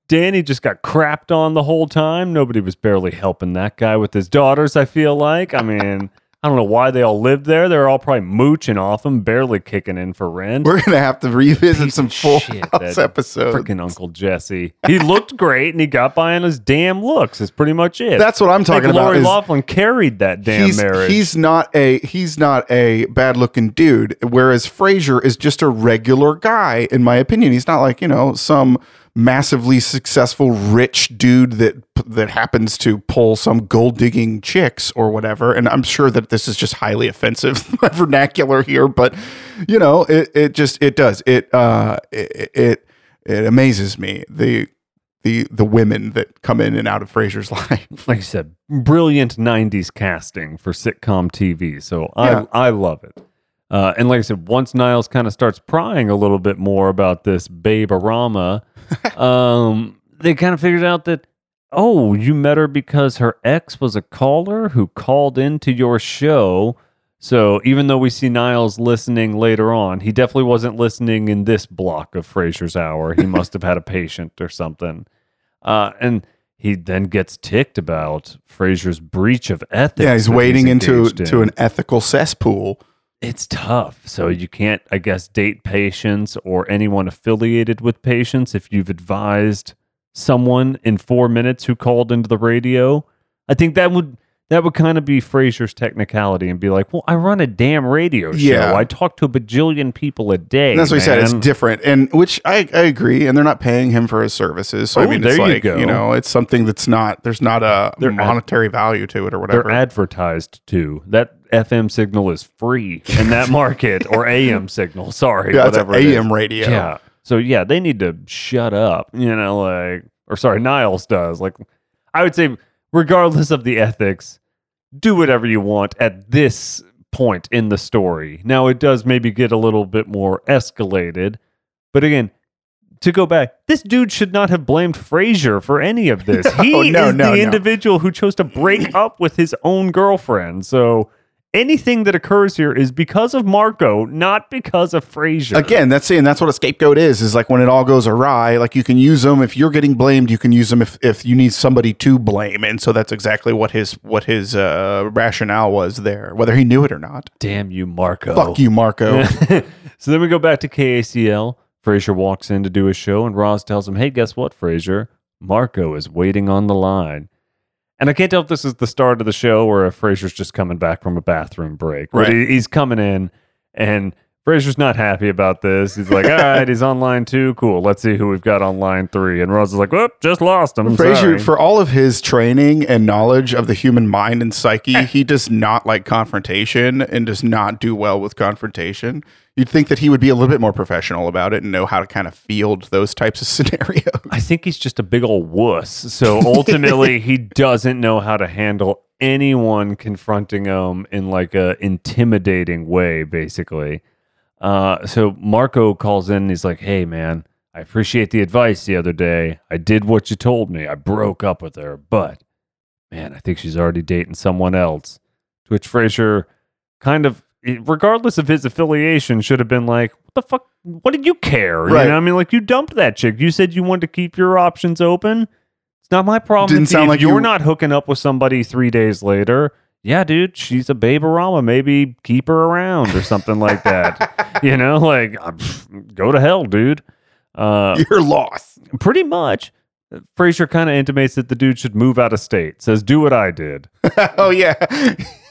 Danny just got crapped on the whole time. Nobody was barely helping that guy with his daughters, I feel like. I mean, I don't know why they all lived there. They're all probably mooching off him, barely kicking in for rent. We're going to have to revisit some Full House episodes. Freaking Uncle Jesse. He looked great, and he got by on his damn looks. That's pretty much it. That's what I'm talking about. Lori Loughlin carried that damn marriage. He's not a bad-looking dude, whereas Frasier is just a regular guy, in my opinion. He's not like, some... massively successful rich dude that happens to pull some gold digging chicks or whatever. And I'm sure that this is just highly offensive vernacular here, but it amazes me the women that come in and out of Frasier's life. Like I said, brilliant 90s casting for sitcom TV. So I love it. And like I said, once Niles kind of starts prying a little bit more about this babe-a-rama, they kind of figured out that, you met her because her ex was a caller who called into your show. So even though we see Niles listening later on, he definitely wasn't listening in this block of Frasier's hour. He must have had a patient or something. And he then gets ticked about Frasier's breach of ethics. Yeah, he's wading into an ethical cesspool. It's tough. So you can't, I guess, date patients or anyone affiliated with patients if you've advised someone in 4 minutes who called into the radio. I think that would kind of be Frasier's technicality and be like, well, I run a damn radio show. Yeah. I talk to a bajillion people a day. And that's what he said. It's different. And which I agree. And they're not paying him for his services. So I mean, it's like, it's something that's not, there's not a monetary value to it or whatever. They're advertised to. That FM signal is free in that market, or AM signal. Sorry. Yeah, whatever. It's AM radio. Yeah. So they need to shut up, Niles does. Like, I would say, regardless of the ethics, do whatever you want at this point in the story. Now, it does maybe get a little bit more escalated. But again, to go back, this dude should not have blamed Frasier for any of this. He's the individual who chose to break up with his own girlfriend. So anything that occurs here is because of Marco, not because of Frasier. Again, that's what a scapegoat is like when it all goes awry. Like, you can use them if you're getting blamed. You can use them if you need somebody to blame. And so that's exactly what his rationale was there, whether he knew it or not. Damn you, Marco. Fuck you, Marco. So then we go back to KACL. Frasier walks in to do his show, and Roz tells him, hey, guess what, Frasier? Marco is waiting on the line. And I can't tell if this is the start of the show or if Frasier's just coming back from a bathroom break. Right. But he's coming in, and Frasier's not happy about this. He's like, all right, he's on line two. Cool. Let's see who we've got on line three. And Roz is like, whoop, just lost him. Frasier, for all of his training and knowledge of the human mind and psyche, he does not like confrontation and does not do well with confrontation. You'd think that he would be a little bit more professional about it and know how to kind of field those types of scenarios. I think he's just a big old wuss. So ultimately, he doesn't know how to handle anyone confronting him in like a intimidating way, basically. So Marco calls in and he's like, hey, man, I appreciate the advice the other day. I did what you told me. I broke up with her, but man, I think she's already dating someone else. To which Frasier kind of, regardless of his affiliation, should have been like, what the fuck? What did you care? Right. You know, I mean, like, you dumped that chick. You said you wanted to keep your options open. It's not my problem. Didn't sound like you're not hooking up with somebody 3 days later. Yeah, dude, she's a babe-a-rama. Maybe keep her around or something like that. You know, like, go to hell, dude. You're lost. Pretty much. Frasier kind of intimates that the dude should move out of state. Says, do what I did. Oh, yeah.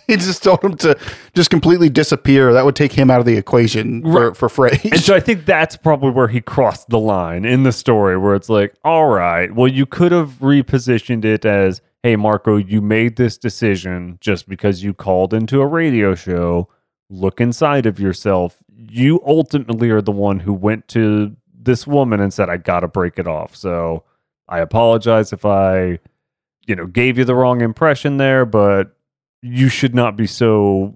He just told him to just completely disappear. That would take him out of the equation for Frasier. And so I think that's probably where he crossed the line in the story, where it's like, all right, well, you could have repositioned it as, hey, Marco, you made this decision just because you called into a radio show. Look inside of yourself. You ultimately are the one who went to this woman and said, I got to break it off. So I apologize if I, you know, gave you the wrong impression there, but you should not be so,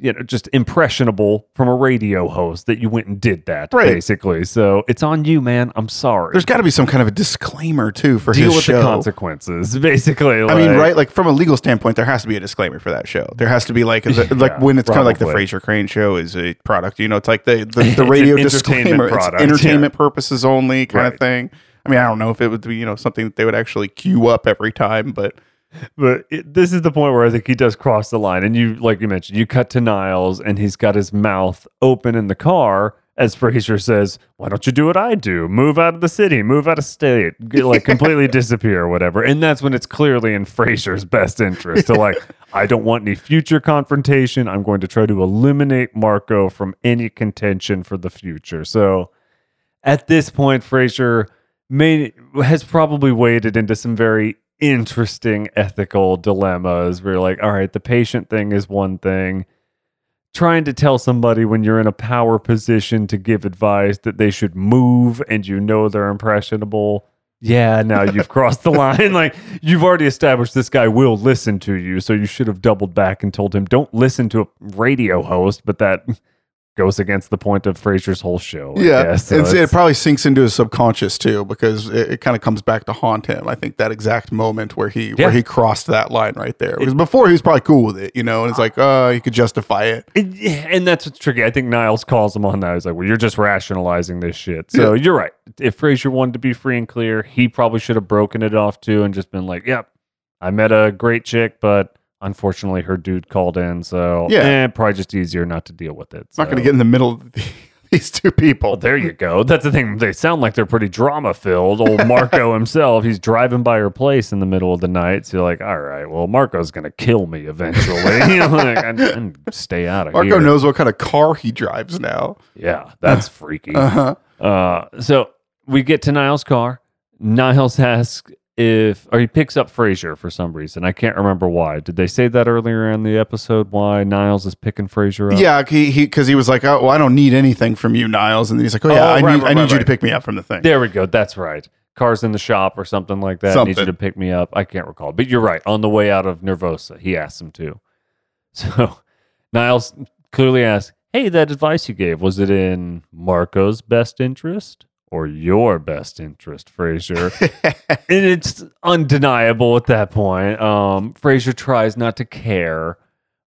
you know, just impressionable from a radio host that you went and did that, right, basically. So it's on you, man. I'm sorry. There's got to be some kind of a disclaimer, too, for his show. Deal with the consequences, basically. Like, I mean, right? Like, from a legal standpoint, there has to be a disclaimer for that show. There has to be, like, when it's kind of like the Frasier Crane show is a product, you know, it's like the radio disclaimer. Product, it's entertainment purposes only kind of thing. I mean, I don't know if it would be, you know, something that they would actually queue up every time, But this is the point where I think he does cross the line. And you, like you mentioned, you cut to Niles and he's got his mouth open in the car as Frasier says, why don't you do what I do? Move out of the city, move out of state, like completely disappear or whatever. And that's when it's clearly in Frasier's best interest to like, I don't want any future confrontation. I'm going to try to eliminate Marco from any contention for the future. So at this point, Frasier has probably waded into some very interesting ethical dilemmas where you're like, all right, the patient thing is one thing. Trying to tell somebody when you're in a power position to give advice that they should move and you know they're impressionable. Yeah, now you've crossed the line. Like, you've already established this guy will listen to you, so you should have doubled back and told him, don't listen to a radio host, but that goes against the point of Frasier's whole show. Yeah, so it probably sinks into his subconscious too, because it kind of comes back to haunt him. I think that exact moment where he crossed that line right there. Because before he was probably cool with it, you know, and it's like, oh, he could justify it. And that's what's tricky. I think Niles calls him on that. He's like, well, you're just rationalizing this shit. So you're right. If Frasier wanted to be free and clear, he probably should have broken it off too and just been like, yep, I met a great chick, but unfortunately, her dude called in, so probably just easier not to deal with it. So. Not going to get in the middle of these two people. Well, there you go. That's the thing. They sound like they're pretty drama-filled. Old Marco himself, he's driving by her place in the middle of the night, so you're like, all right, well, Marco's going to kill me eventually. Like, I'm stay out of here. Marco knows what kind of car he drives now. Yeah, that's freaky. Uh-huh. So we get to Niles' car. Niles asks... he picks up Frasier for some reason. I can't remember why. Did they say that earlier in the episode, why Niles is picking Frasier up? Yeah, because he was like, oh, well, I don't need anything from you, Niles. And then he's like, I need you to pick me up from the thing. There we go. That's right. Car's in the shop or something like that. I need you to pick me up. I can't recall. But you're right. On the way out of Nervosa, he asked him to. So Niles clearly asked, hey, that advice you gave, was it in Marco's best interest? Or your best interest, Frasier? And it's undeniable at that point. Frasier tries not to care,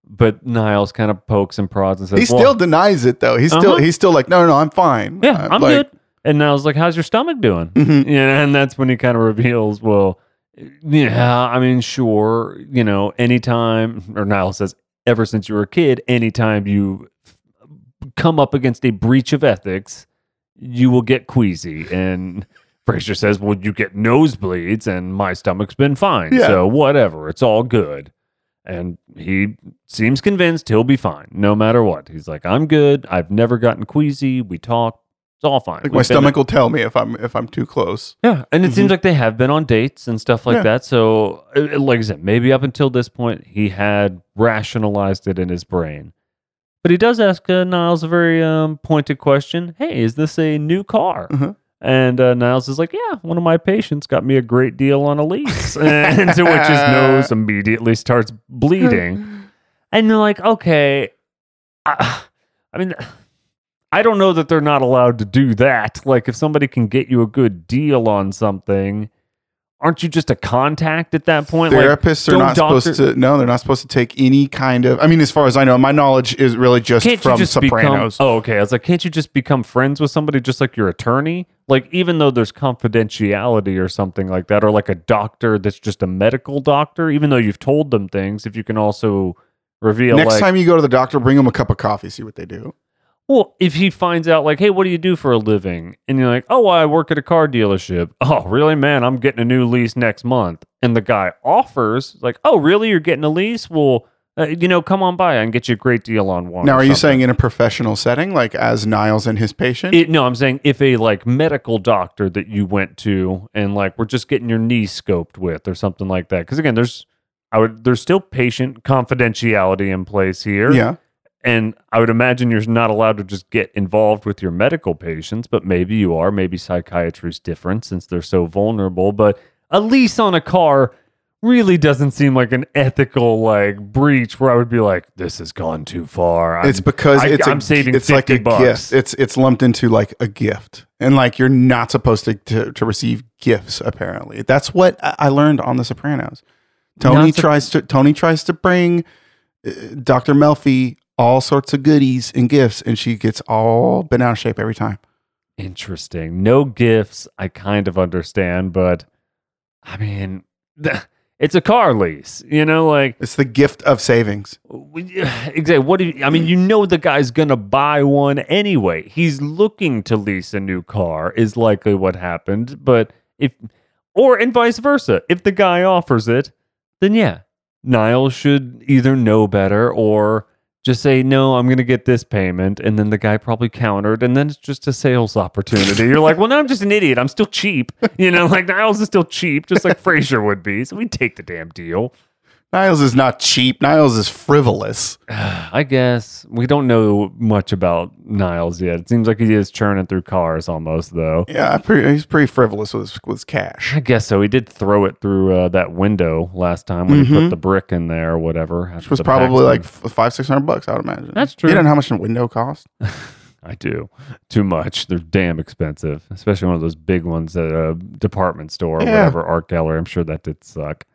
but Niles kind of pokes and prods and says, he still denies it, though. He's still like, no, I'm fine. Yeah, I'm like, good. And Niles like, how's your stomach doing? Mm-hmm. Yeah, and that's when he kind of reveals, well, yeah, I mean, sure, you know, anytime, or Niles says, ever since you were a kid, anytime you come up against a breach of ethics, you will get queasy. And Frasier says, well, you get nosebleeds, and my stomach's been fine. Yeah. So whatever, it's all good. And he seems convinced he'll be fine no matter what. He's like, I'm good. I've never gotten queasy. We talk. It's all fine. Like my stomach will tell me if I'm too close. Yeah, and it seems like they have been on dates and stuff like that. So, like I said, maybe up until this point, he had rationalized it in his brain. But he does ask Niles a very pointed question. Hey, is this a new car? Mm-hmm. And Niles is like, yeah, one of my patients got me a great deal on a lease. And to which his nose immediately starts bleeding. And they're like, okay, I mean... I don't know that they're not allowed to do that. Like, if somebody can get you a good deal on something, aren't you just a contact at that point? Therapists like, they're not supposed to take any kind of... I mean, as far as I know, my knowledge is really just from Sopranos. I was like, can't you just become friends with somebody just like your attorney? Like, even though there's confidentiality or something like that, or like a doctor that's just a medical doctor, even though you've told them things, if you can also reveal... Next time you go to the doctor, bring them a cup of coffee, see what they do. Well, if he finds out, like, hey, what do you do for a living? And you're like, oh, I work at a car dealership. Oh, really, man? I'm getting a new lease next month. And the guy offers, like, oh, really? You're getting a lease? Well, come on by. I can get you a great deal on one. Now, are you saying in a professional setting, like as Niles and his patient? No, I'm saying if a, like, medical doctor that you went to and, like, we're just getting your knee scoped with or something like that. Because, again, there's still patient confidentiality in place here. Yeah. And I would imagine you're not allowed to just get involved with your medical patients, but maybe you are. Maybe psychiatry's different since they're so vulnerable. But a lease on a car really doesn't seem like an ethical breach where I would be like, this has gone too far. I'm saving it's $50 like a bucks. Gift. It's lumped into like a gift, and like you're not supposed to receive gifts. Apparently, that's what I learned on The Sopranos. Tony tries to bring Dr. Melfi all sorts of goodies and gifts, and she gets all bent out of shape every time. Interesting. No gifts, I kind of understand, but I mean, it's a car lease, it's the gift of savings. Exactly. What do you, the guy's gonna buy one anyway. He's looking to lease a new car is likely what happened, and vice versa. If the guy offers it, then yeah, Niles should either know better or just say, no, I'm going to get this payment. And then the guy probably countered. And then it's just a sales opportunity. You're like, well, no, I'm just an idiot. I'm still cheap. Niles is still cheap, just like Frasier would be. So we take the damn deal. Niles is not cheap. Niles is frivolous. I guess. We don't know much about Niles yet. It seems like he is churning through cars almost, though. Yeah, he's pretty frivolous with cash. I guess so. He did throw it through that window last time when he put the brick in there or whatever. Which was probably like $500-$600, I would imagine. That's true. You don't know how much a window costs? I do. Too much. They're damn expensive, especially one of those big ones at a department store or whatever, art gallery. I'm sure that did suck.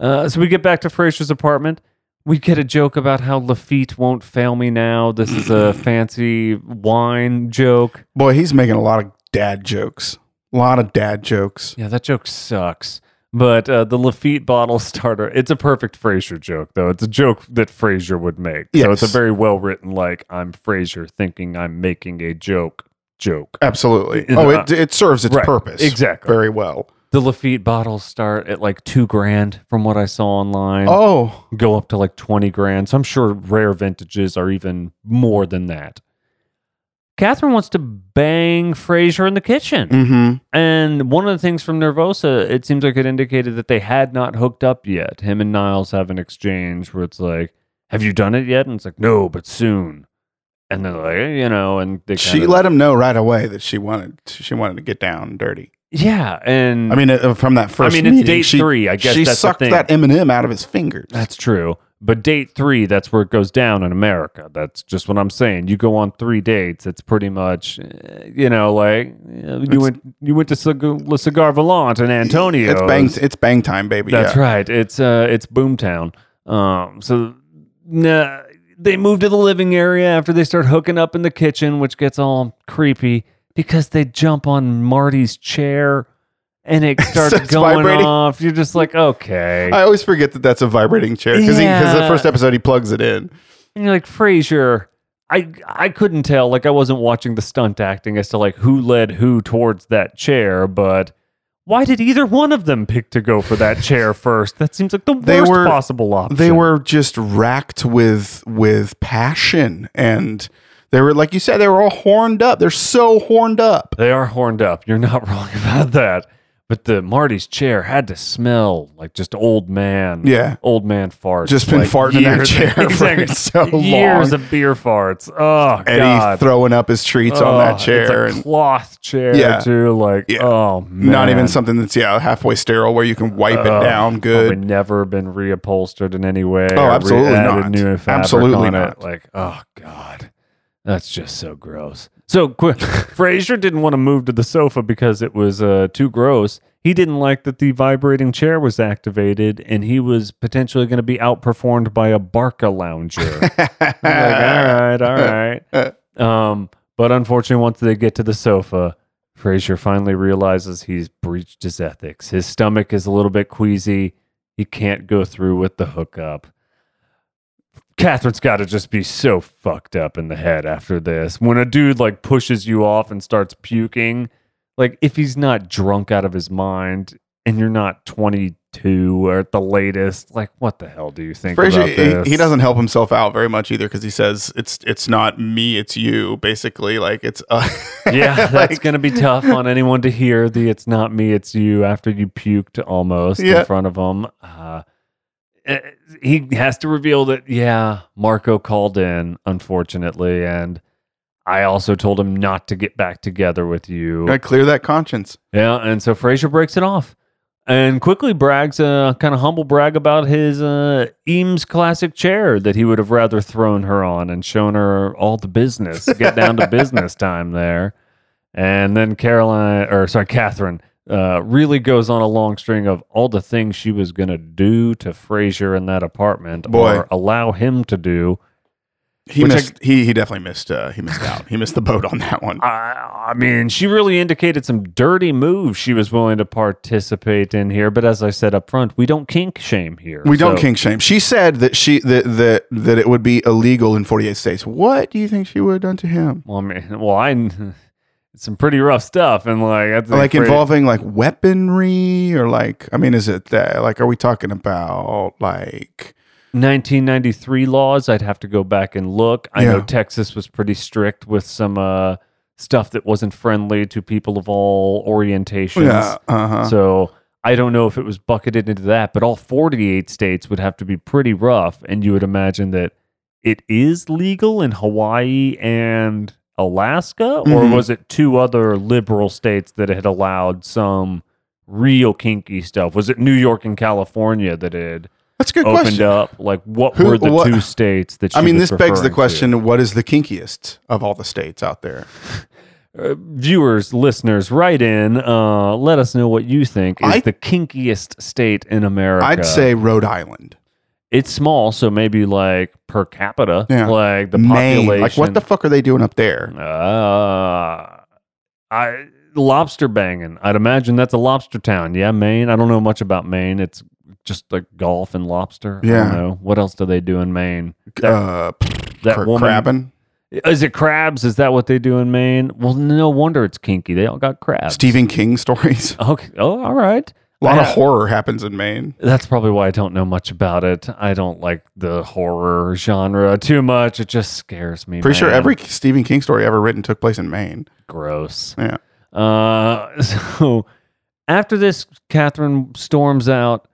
So we get back to Frasier's apartment. We get a joke about how Lafitte won't fail me now. This is a fancy wine joke. Boy, he's making a lot of dad jokes. Yeah, that joke sucks. But the Lafitte bottle starter, it's a perfect Frasier joke, though. It's a joke that Frasier would make. Yes. So it's a very well-written, I'm Frasier thinking I'm making a joke. Absolutely. It serves its purpose. Exactly. Very well. The Lafitte bottles start at $2,000 from what I saw online. Oh. Go up to $20,000. So I'm sure rare vintages are even more than that. Catherine wants to bang Frasier in the kitchen. Mm-hmm. And one of the things from Nervosa, it seems like it indicated that they had not hooked up yet. Him and Niles have an exchange where it's like, have you done it yet? And it's like, no, but soon. And they're like, and they she let him know right away that she wanted to get down dirty. Yeah, and... from that first meeting... it's date three, I guess that's the thing. She sucked that M&M out of his fingers. That's true. But date three, that's where it goes down in America. That's just what I'm saying. You go on 3 dates, it's pretty much, you went to Le Cigare Volant in Antonio. It's bang time, baby. That's right. It's boomtown. They move to the living area after they start hooking up in the kitchen, which gets all creepy. Because they jump on Marty's chair and it starts going vibrating off. You're just like, okay. I always forget that's a vibrating chair because the first episode he plugs it in. And you're like, Frasier, I couldn't tell, like I wasn't watching the stunt acting as to like who led who towards that chair, but why did either one of them pick to go for that chair first? That seems like the worst possible option. They were just racked with passion, and they were, like you said, they were all horned up. They're so horned up. They are horned up. You're not wrong about that. But the Marty's chair had to smell like just old man. Yeah. Old man farts. Just been like farting in that chair for so long. Years of beer farts. Oh, Eddie God. Throwing up his treats on that chair. It's a cloth chair, too. Like, oh, man. Not even something that's, halfway sterile where you can wipe it down good. Probably never been reupholstered in any way. Oh, absolutely not. New fabric on not. It. Like, oh, God. That's just so gross. So quick, Frasier didn't want to move to the sofa because it was too gross. He didn't like that the vibrating chair was activated, and he was potentially going to be outperformed by a Barca lounger. Like, all right. But unfortunately, once they get to the sofa, Frasier finally realizes he's breached his ethics. His stomach is a little bit queasy. He can't go through with the hookup. Catherine's got to just be so fucked up in the head after this. When a dude like pushes you off and starts puking, like if he's not drunk out of his mind and you're not 22 or at the latest, like what the hell do you think about this? He doesn't help himself out very much either because he says it's not me, it's you. Basically, like it's that's gonna be tough on anyone to hear the "it's not me, it's you" after you puked almost in front of them. He has to reveal that, Marco called in, unfortunately, and I also told him not to get back together with you. I clear that conscience. Yeah, and so Frasier breaks it off and quickly brags, kind of humble brag about his Eames classic chair that he would have rather thrown her on and shown her all the business, get down to business time there. And then Catherine really goes on a long string of all the things she was going to do to Frasier in that apartment or allow him to do. He missed out. He missed the boat on that one. I mean, she really indicated some dirty moves she was willing to participate in here. But as I said up front, we don't kink shame here. We don't kink shame. She said that that it would be illegal in 48 states. What do you think she would have done to him? Well, I mean, some pretty rough stuff, and involving like weaponry or like, I mean, is it that like, are we talking about like 1993 laws? I'd have to go back and look. I know Texas was pretty strict with some stuff that wasn't friendly to people of all orientations. Yeah, so I don't know if it was bucketed into that, but all 48 states would have to be pretty rough, and you would imagine that it is legal in Hawaii and Alaska, or was it two other liberal states that had allowed some real kinky stuff? Was it New York and California that had opened up? Like, what were the two states that? I mean, this begs the question: What is the kinkiest of all the states out there? Viewers, listeners, write in. Let us know what you think is the kinkiest state in America. I'd say Rhode Island. It's small, so maybe like per capita, like the population. Maine. Like, what the fuck are they doing up there? Lobster banging. I'd imagine that's a lobster town. Yeah, Maine. I don't know much about Maine. It's just like golf and lobster. Yeah. I don't know. What else do they do in Maine? Crabbing. Is it crabs? Is that what they do in Maine? Well, no wonder it's kinky. They all got crabs. Stephen King stories. Okay. Oh, all right. A lot of horror happens in Maine. That's probably why I don't know much about it. I don't like the horror genre too much. It just scares me. Pretty sure every Stephen King story ever written took place in Maine. Gross. Yeah. So after this, Catherine storms out,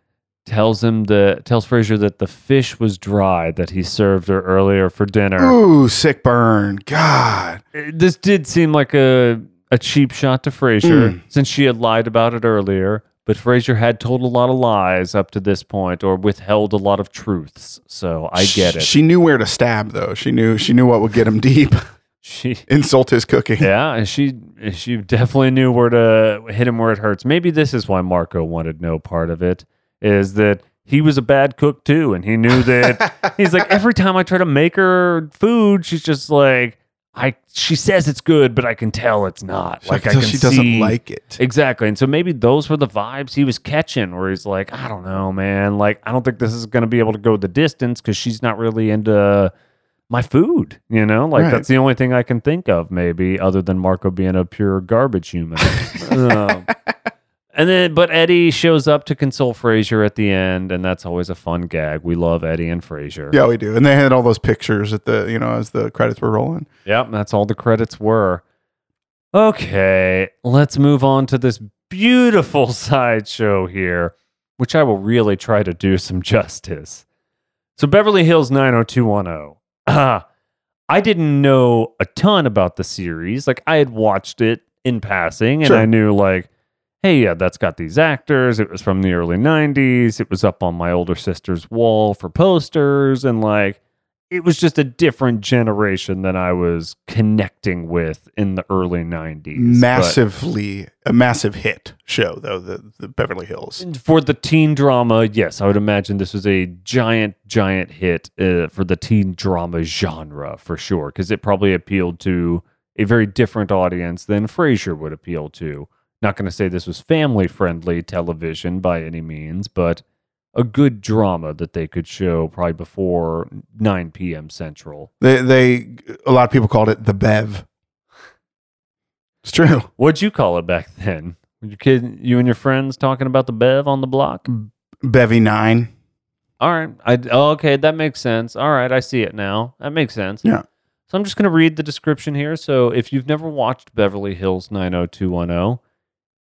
tells Frasier that the fish was dry that he served her earlier for dinner. Ooh, sick burn. God. This did seem like a cheap shot to Frasier since she had lied about it earlier. But Frasier had told a lot of lies up to this point, or withheld a lot of truths. So I get it. She knew where to stab, though. She knew what would get him deep. She insult his cooking. Yeah, and she definitely knew where to hit him where it hurts. Maybe this is why Marco wanted no part of it. Is that he was a bad cook too, and he knew that. He's like, every time I try to make her food, she's just like, she says it's good, but I can tell it's not. Like, I can see. She doesn't like it. Exactly. And so maybe those were the vibes he was catching where he's like, I don't know, man. Like, I don't think this is going to be able to go the distance because she's not really into my food, you know? Like, right. That's the only thing I can think of, maybe, other than Marco being a pure garbage human. And then, but Eddie shows up to console Frasier at the end, and that's always a fun gag. We love Eddie and Frasier. Yeah, we do. And they had all those pictures at the, you know, as the credits were rolling. Yep, that's all the credits were. Okay, let's move on to this beautiful sideshow here, which I will really try to do some justice. So, Beverly Hills 90210. I didn't know a ton about the series. Like, I had watched it in passing, and sure. I knew, like, hey, yeah, that's got these actors. It was from the early 90s. It was up on my older sister's wall for posters. And like, it was just a different generation than I was connecting with in the early 90s. A massive hit show, though, the Beverly Hills. For the teen drama, yes, I would imagine this was a giant, giant hit for the teen drama genre, for sure. Because it probably appealed to a very different audience than Frasier would appeal to. Not going to say this was family-friendly television by any means, but a good drama that they could show probably before 9 p.m. Central. A lot of people called it the Bev. It's true. What'd you call it back then? Were you and your friends talking about the Bev on the block? Bevy 9. All right. Okay, that makes sense. All right, I see it now. That makes sense. Yeah. So I'm just going to read the description here. So if you've never watched Beverly Hills 90210...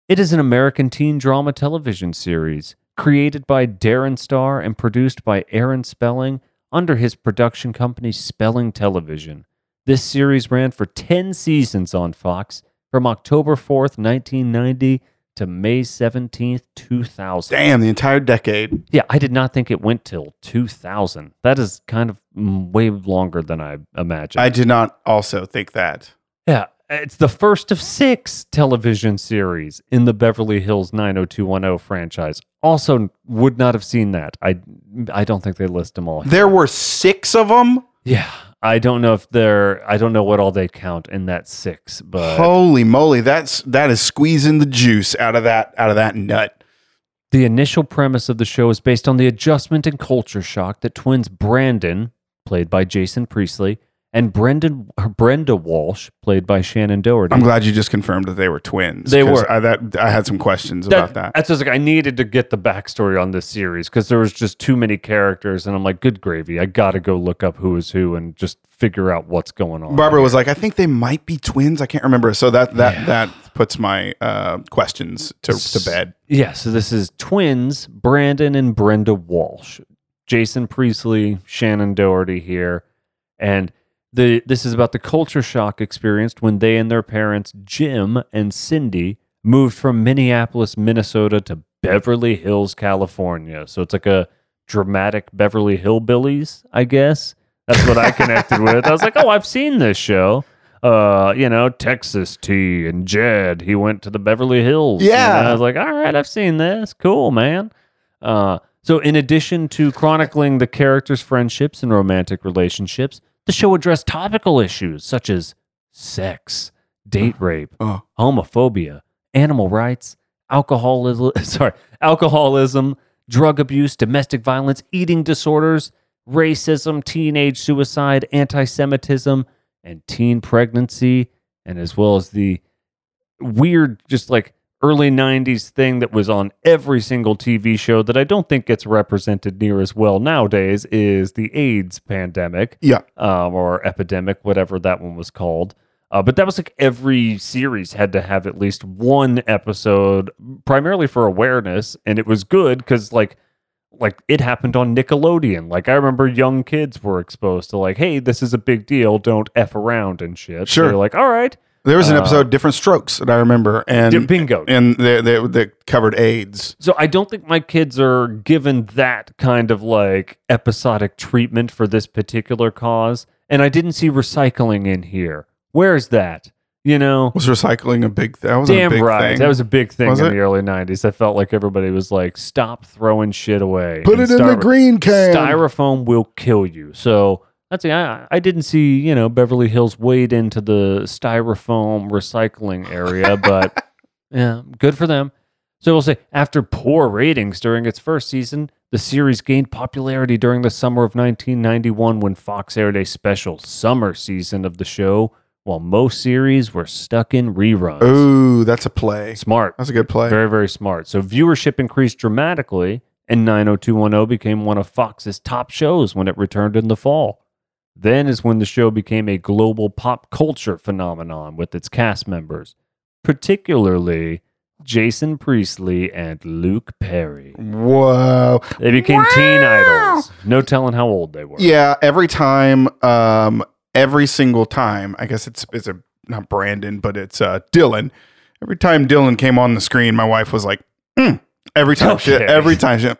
it is an American teen drama television series created by Darren Star and produced by Aaron Spelling under his production company Spelling Television. This series ran for 10 seasons on Fox from October 4th, 1990 to May 17th, 2000. Damn, the entire decade. Yeah, I did not think it went till 2000. That is kind of way longer than I imagined. I did not also think that. Yeah. It's the first of 6 television series in the Beverly Hills 90210 franchise. Also, would not have seen that. I don't think they list them all here. There were 6 of them? Yeah. I don't know if I don't know what all they count in that 6, but holy moly, that is squeezing the juice out of that nut. The initial premise of the show is based on the adjustment and culture shock that twins Brandon, played by Jason Priestley, and Brenda Walsh, played by Shannon Doherty. I'm glad you just confirmed that they were twins. They were. I had some questions about that. That's just like, I needed to get the backstory on this series because there was just too many characters, and I'm like, good gravy, I got to go look up who is who and just figure out what's going on. Barbara was like, I think they might be twins. I can't remember. So that puts my questions to bed. Yeah, so this is twins, Brandon and Brenda Walsh. Jason Priestley, Shannon Doherty here, and this is about the culture shock experienced when they and their parents, Jim and Cindy, moved from Minneapolis, Minnesota to Beverly Hills, California. So it's like a dramatic Beverly Hillbillies, I guess. That's what I connected with. I was like, oh, I've seen this show. You know, Texas T and Jed, he went to the Beverly Hills. Yeah. And I was like, all right, I've seen this. Cool, man. So in addition to chronicling the characters' friendships and romantic relationships, the show addressed topical issues such as sex, date rape, homophobia, animal rights, alcoholism, drug abuse, domestic violence, eating disorders, racism, teenage suicide, anti-Semitism, and teen pregnancy, and as well as the weird, just like early 90s thing that was on every single TV show that I don't think gets represented near as well nowadays is the AIDS pandemic. Yeah. Or epidemic, whatever that one was called. But that was like every series had to have at least one episode primarily for awareness. And it was good because like it happened on Nickelodeon. Like I remember young kids were exposed to like, hey, this is a big deal. Don't F around and shit. Sure. So you're like, all right. There was an episode, Different Strokes, that I remember. And bingo. And they covered AIDS. So I don't think my kids are given that kind of like episodic treatment for this particular cause. And I didn't see recycling in here. Where is that? You know? Was recycling a big thing? Damn right. Thing. That was a big thing was in it? The early 90s. I felt like everybody was like, stop throwing shit away. Put it in the green can. Styrofoam will kill you. So that's it. I didn't see, you know, Beverly Hills wade into the styrofoam recycling area, but yeah, good for them. So we'll say, after poor ratings during its first season, the series gained popularity during the summer of 1991 when Fox aired a special summer season of the show, while most series were stuck in reruns. Ooh, that's a play. Smart. That's a good play. Very, very smart. So viewership increased dramatically, and 90210 became one of Fox's top shows when it returned in the fall. Then is when the show became a global pop culture phenomenon with its cast members, particularly Jason Priestley and Luke Perry. Whoa. They became teen idols. No telling how old they were. Yeah, every time, every single time, I guess it's a, not Brandon, but it's Dylan. Every time Dylan came on the screen, my wife was like, every time. Okay.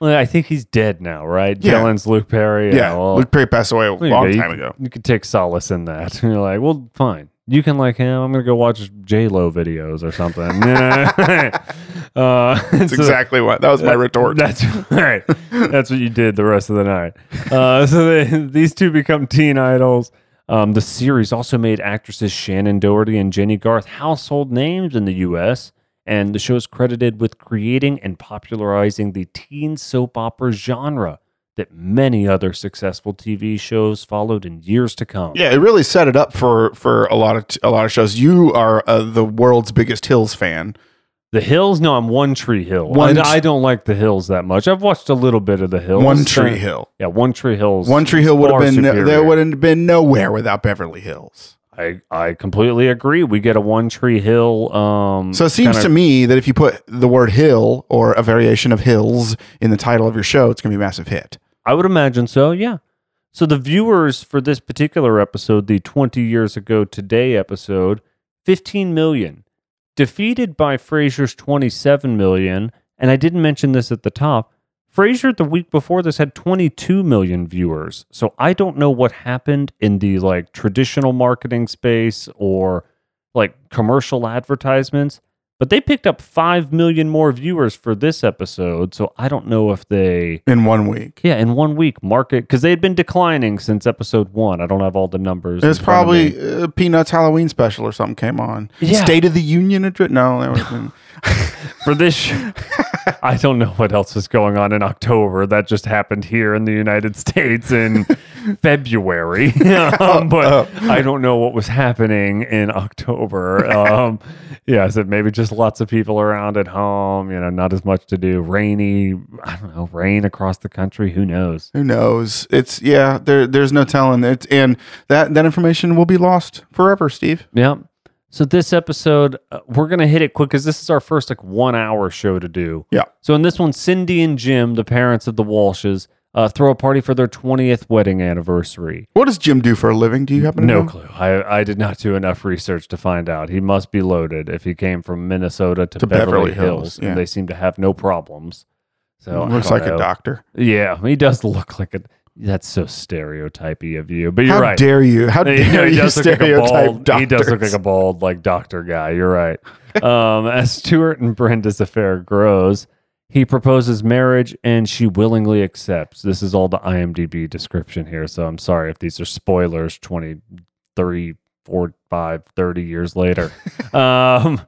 Well, I think he's dead now, right? Yeah. Dylan's Luke Perry. Yeah, well, Luke Perry passed away a long time ago. You could take solace in that. You're like, well, fine. You can like him. I'm going to go watch J-Lo videos or something. That was my retort. That's right. That's what you did the rest of the night. These two become teen idols. The series also made actresses Shannon Doherty and Jenny Garth household names in the U.S., and the show is credited with creating and popularizing the teen soap opera genre that many other successful TV shows followed in years to come. Yeah, it really set it up for a lot of shows. You are the world's biggest Hills fan. The Hills? No, I'm One Tree Hill. I don't like The Hills that much. I've watched a little bit of The Hills. One Tree Hill. Yeah, One Tree Hills. One Tree Hill would have been there wouldn't have been nowhere without Beverly Hills. I completely agree. We get a One Tree Hill. So it seems to me that if you put the word hill or a variation of hills in the title of your show, it's going to be a massive hit. I would imagine so, yeah. So the viewers for this particular episode, the 20 years ago today episode, 15 million, defeated by Frasier's 27 million. And I didn't mention this at the top. Frasier the week before this had 22 million viewers. So I don't know what happened in the like traditional marketing space or like commercial advertisements, but they picked up 5 million more viewers for this episode. So I don't know if they in one week market, cuz they had been declining since episode 1. I don't have all the numbers. It's probably Peanuts Halloween special or something came on. Yeah. State of the Union address. No, there wasn't. For this show, I don't know what else was going on in October. That just happened here in the United States in February. I don't know what was happening in October. So maybe just lots of people around at home, not as much to do. Rainy, I don't know, rain across the country. Who knows? It's, yeah, there's no telling. It's, and that information will be lost forever, Steve. Yeah. So this episode, we're going to hit it quick because this is our first 1 hour show to do. Yeah. So in this one, Cindy and Jim, the parents of the Walshes, throw a party for their 20th wedding anniversary. What does Jim do for a living? Do you happen to know? No clue. I did not do enough research to find out. He must be loaded if he came from Minnesota to Beverly Hills. Yeah. And they seem to have no problems. So looks like a doctor. Yeah, he does look like a... That's so stereotypy of you, but you're right. How dare you? How dare you stereotype doctors? He does look like a bald, doctor guy. You're right. As Stuart and Brenda's affair grows, he proposes marriage, and she willingly accepts. This is all the IMDb description here, so I'm sorry if these are spoilers 20, 30, 40, 5, 30 years later. Brenda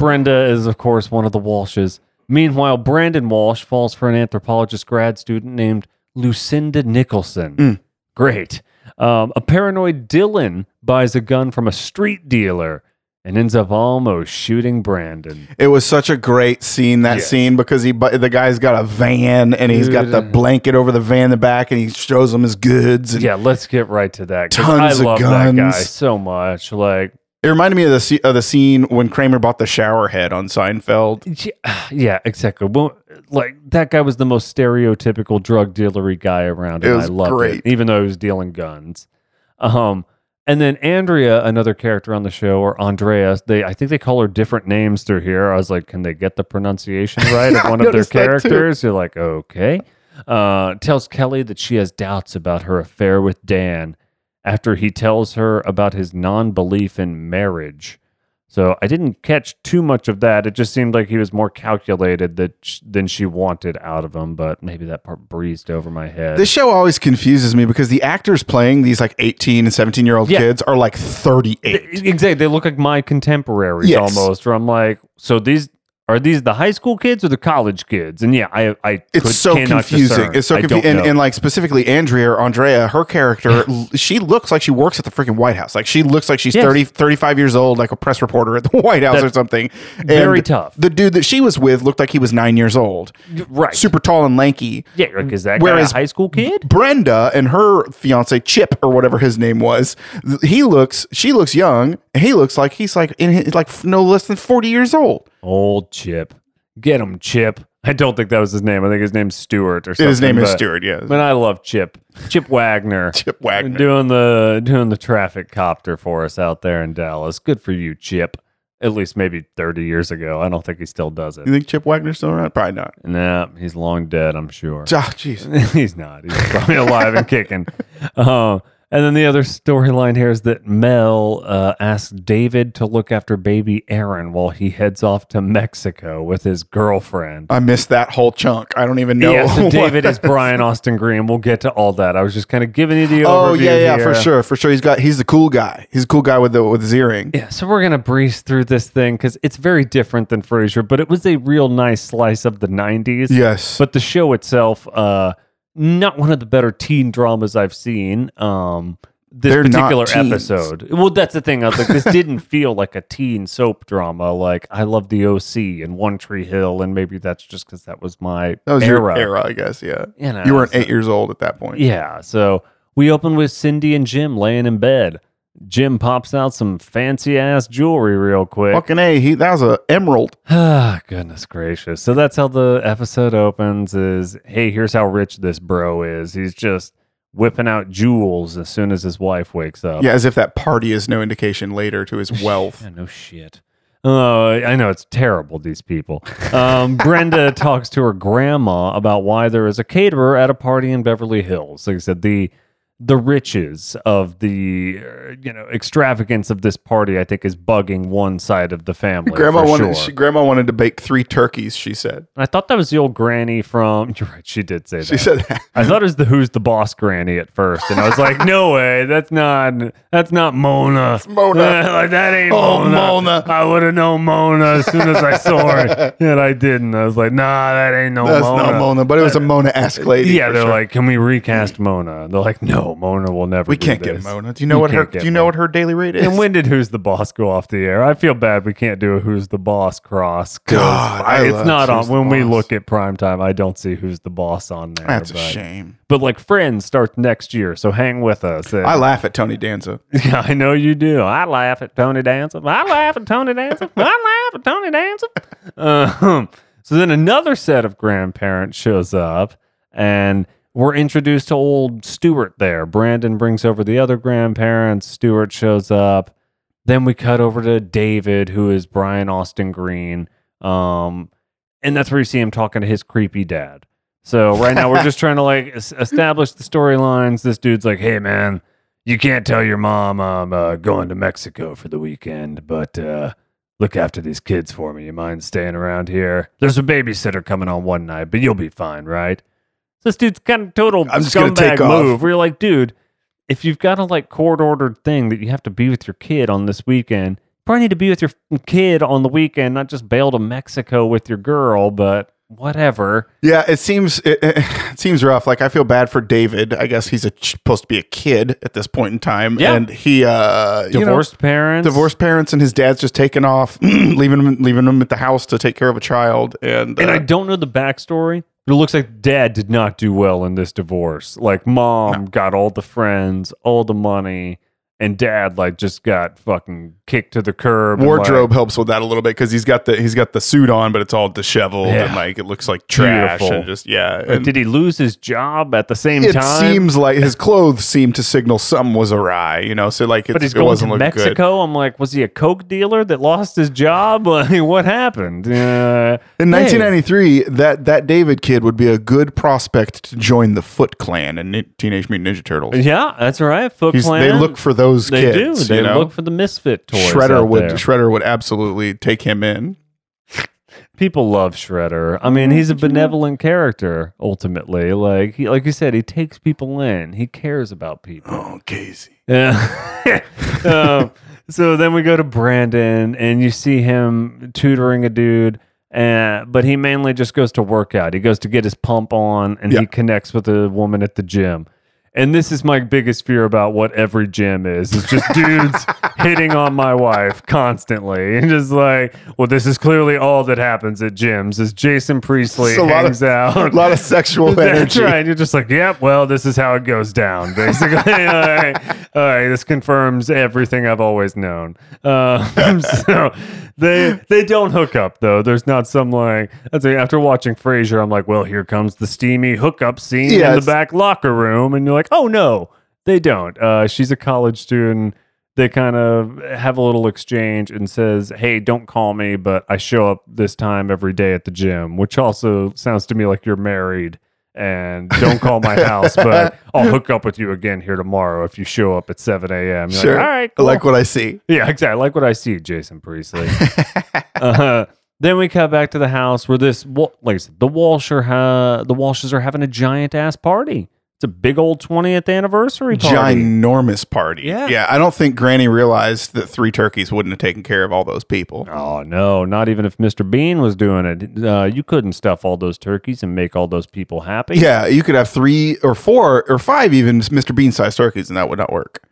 is, of course, one of the Walshes. Meanwhile, Brandon Walsh falls for an anthropologist grad student named Lucinda Nicholson. Great. A paranoid Dylan buys a gun from a street dealer and ends up almost shooting Brandon. It was such a great scene, because the guy's got a van and he's got the blanket over the van in the back and he shows him his goods. Yeah, let's get right to that. Tons of guns. I love that guy so much. It reminded me of the scene when Kramer bought the shower head on Seinfeld. Yeah, exactly. Well, that guy was the most stereotypical drug dealery guy around. And I loved it, even though he was dealing guns. And then Andrea, another character on the show, or Andrea, I think they call her different names through here. I was like, can they get the pronunciation right of one of their characters? You're like, okay. Tells Kelly that she has doubts about her affair with Dan, after he tells her about his non-belief in marriage. So I didn't catch too much of that. It just seemed like he was more calculated than she wanted out of him, but maybe that part breezed over my head. This show always confuses me because the actors playing these like 18 and 17-year-old kids are like 38. Exactly. They look like my contemporaries almost, where I'm like, so these... Are these the high school kids or the college kids? And yeah, I cannot discern. It's so confusing. And like specifically Andrea, her character, she looks like she works at the freaking White House. Like she looks like she's 30, 35 years old, like a press reporter at the White House or something. And very tough. The dude that she was with looked like he was 9 years old. Right. Super tall and lanky. Yeah, like is that guy a high school kid? Brenda and her fiance, Chip or whatever his name was, she looks young. He looks like he's like in his, like no less than 40 years old. Old Chip, get him, Chip. I don't think that was his name. I think his name's Stewart or something. His name is Stewart. Yeah, but I love Chip. Chip Wagner. Chip Wagner doing the traffic copter for us out there in Dallas. Good for you, Chip. At least maybe 30 years ago. I don't think he still does it. You think Chip Wagner's still around? Probably not. Nah, he's long dead. I'm sure. Oh, jeez, he's not. He's probably alive and kicking. And then the other storyline here is that Mel asks David to look after baby Aaron while he heads off to Mexico with his girlfriend. I missed that whole chunk. I don't even know. Yeah, so David is Brian Austin Green. We'll get to all that. I was just kind of giving you the overview. Oh yeah, here. for sure. He's the cool guy. He's a cool guy with his earring. Yeah, so we're gonna breeze through this thing because it's very different than Frasier, but it was a real nice slice of the '90s. Yes, but the show itself. Not one of the better teen dramas I've seen. This They're particular episode. Well, that's the thing. I was like, this didn't feel like a teen soap drama. Like, I love the OC and One Tree Hill, and maybe that's just because that was your era, I guess. Yeah, you weren't 8 years old at that point. Yeah. So we open with Cindy and Jim laying in bed. Jim pops out some fancy ass jewelry real quick. Fucking A, that was an emerald. Ah, goodness gracious. So that's how the episode opens is, hey, here's how rich this bro is. He's just whipping out jewels as soon as his wife wakes up. Yeah, as if that party is no indication later to his wealth. Yeah, no shit. I know, it's terrible, these people. Brenda talks to her grandma about why there is a caterer at a party in Beverly Hills. Like I said, the riches of the extravagance of this party, I think, is bugging one side of the family. Grandma wanted to bake 3 turkeys, she said. I thought that was the old granny from... You're right, she did say that. She said that. I thought it was the Who's the Boss granny at first, and I was like, no way, that's not Mona. It's Mona. Like, that ain't Mona. Mona. I would have known Mona as soon as I saw her, and I didn't. I was like, nah, that ain't no Mona. That's not Mona, but it was a Mona-esque lady. Yeah, they're like, can we recast Mona? They're like, no. Mona will never. We can't get Mona. Do you know what her daily rate is? And when did Who's the Boss go off the air? I feel bad we can't do a Who's the Boss cross. God, it's not on. When we look at primetime, I don't see Who's the Boss on there. That's a shame. But like Friends starts next year, so hang with us. I laugh at Tony Danza. Yeah, I know you do. I laugh at Tony Danza. I laugh at Tony Danza. I laugh at Tony Danza. So then another set of grandparents shows up and. We're introduced to old Stewart there. Brandon brings over the other grandparents. Stewart shows up. Then we cut over to David, who is Brian Austin Green. And that's where you see him talking to his creepy dad. So right now we're just trying to like establish the storylines. This dude's like, hey, man, you can't tell your mom I'm going to Mexico for the weekend, but look after these kids for me. You mind staying around here? There's a babysitter coming on one night, but you'll be fine, right? This dude's kind of total scumbag move. We're like, dude, if you've got a like court-ordered thing that you have to be with your kid on this weekend, you probably need to be with your kid on the weekend, not just bail to Mexico with your girl, but whatever. Yeah, it seems rough. Like, I feel bad for David. I guess he's supposed to be a kid at this point in time. Yeah. And he... Divorced parents, and his dad's just taken off, leaving him at the house to take care of a child. And I don't know the backstory. It looks like dad did not do well in this divorce. Like mom got all the friends, all the money, and dad like just got fucking kicked to the curb. Wardrobe helps with that a little bit because he's got the suit on, but it's all disheveled and like it looks like trash. And just And did he lose his job at the same time? It seems like his clothes seem to signal something was awry. So like it wasn't looking good. I'm like, was he a coke dealer that lost his job? What happened? In 1993, that David kid would be a good prospect to join the Foot Clan and Teenage Mutant Ninja Turtles. Yeah, that's right. Foot Clan. They look for those. those kids. They do. They look for the misfit toys. Shredder would absolutely take him in. People love Shredder. I mean, he's a benevolent character, ultimately. Like you said, he takes people in. He cares about people. Oh, Casey. Yeah. So then we go to Brandon, and you see him tutoring a dude, but he mainly just goes to work out. He goes to get his pump on, and he connects with a woman at the gym. And this is my biggest fear about what every gym is. It's just dudes hitting on my wife constantly. And just like, well, this is clearly all that happens at gyms is Jason Priestley hangs out. A lot of sexual energy. That's right. You're just like, yep, well, this is how it goes down, basically. All right, this confirms everything I've always known. So they don't hook up, though. There's not some like, after watching Frasier, I'm like, well, here comes the steamy hookup scene in the back locker room. And you're like, oh, no, they don't. She's a college student. They kind of have a little exchange and says, hey, don't call me, but I show up this time every day at the gym, which also sounds to me like you're married and don't call my house, but I'll hook up with you again here tomorrow if you show up at 7 a.m. You're sure. Like, all right, cool. I like what I see. Yeah, exactly. I like what I see, Jason Priestley. Then we cut back to the house where this, like I said, the Walshes are having a giant ass party. It's a big old 20th anniversary party. Ginormous party. Yeah. I don't think Granny realized that 3 turkeys wouldn't have taken care of all those people. Oh, no. Not even if Mr. Bean was doing it. You couldn't stuff all those turkeys and make all those people happy. Yeah. You could have 3 or 4 or 5 even Mr. Bean-sized turkeys, and that would not work.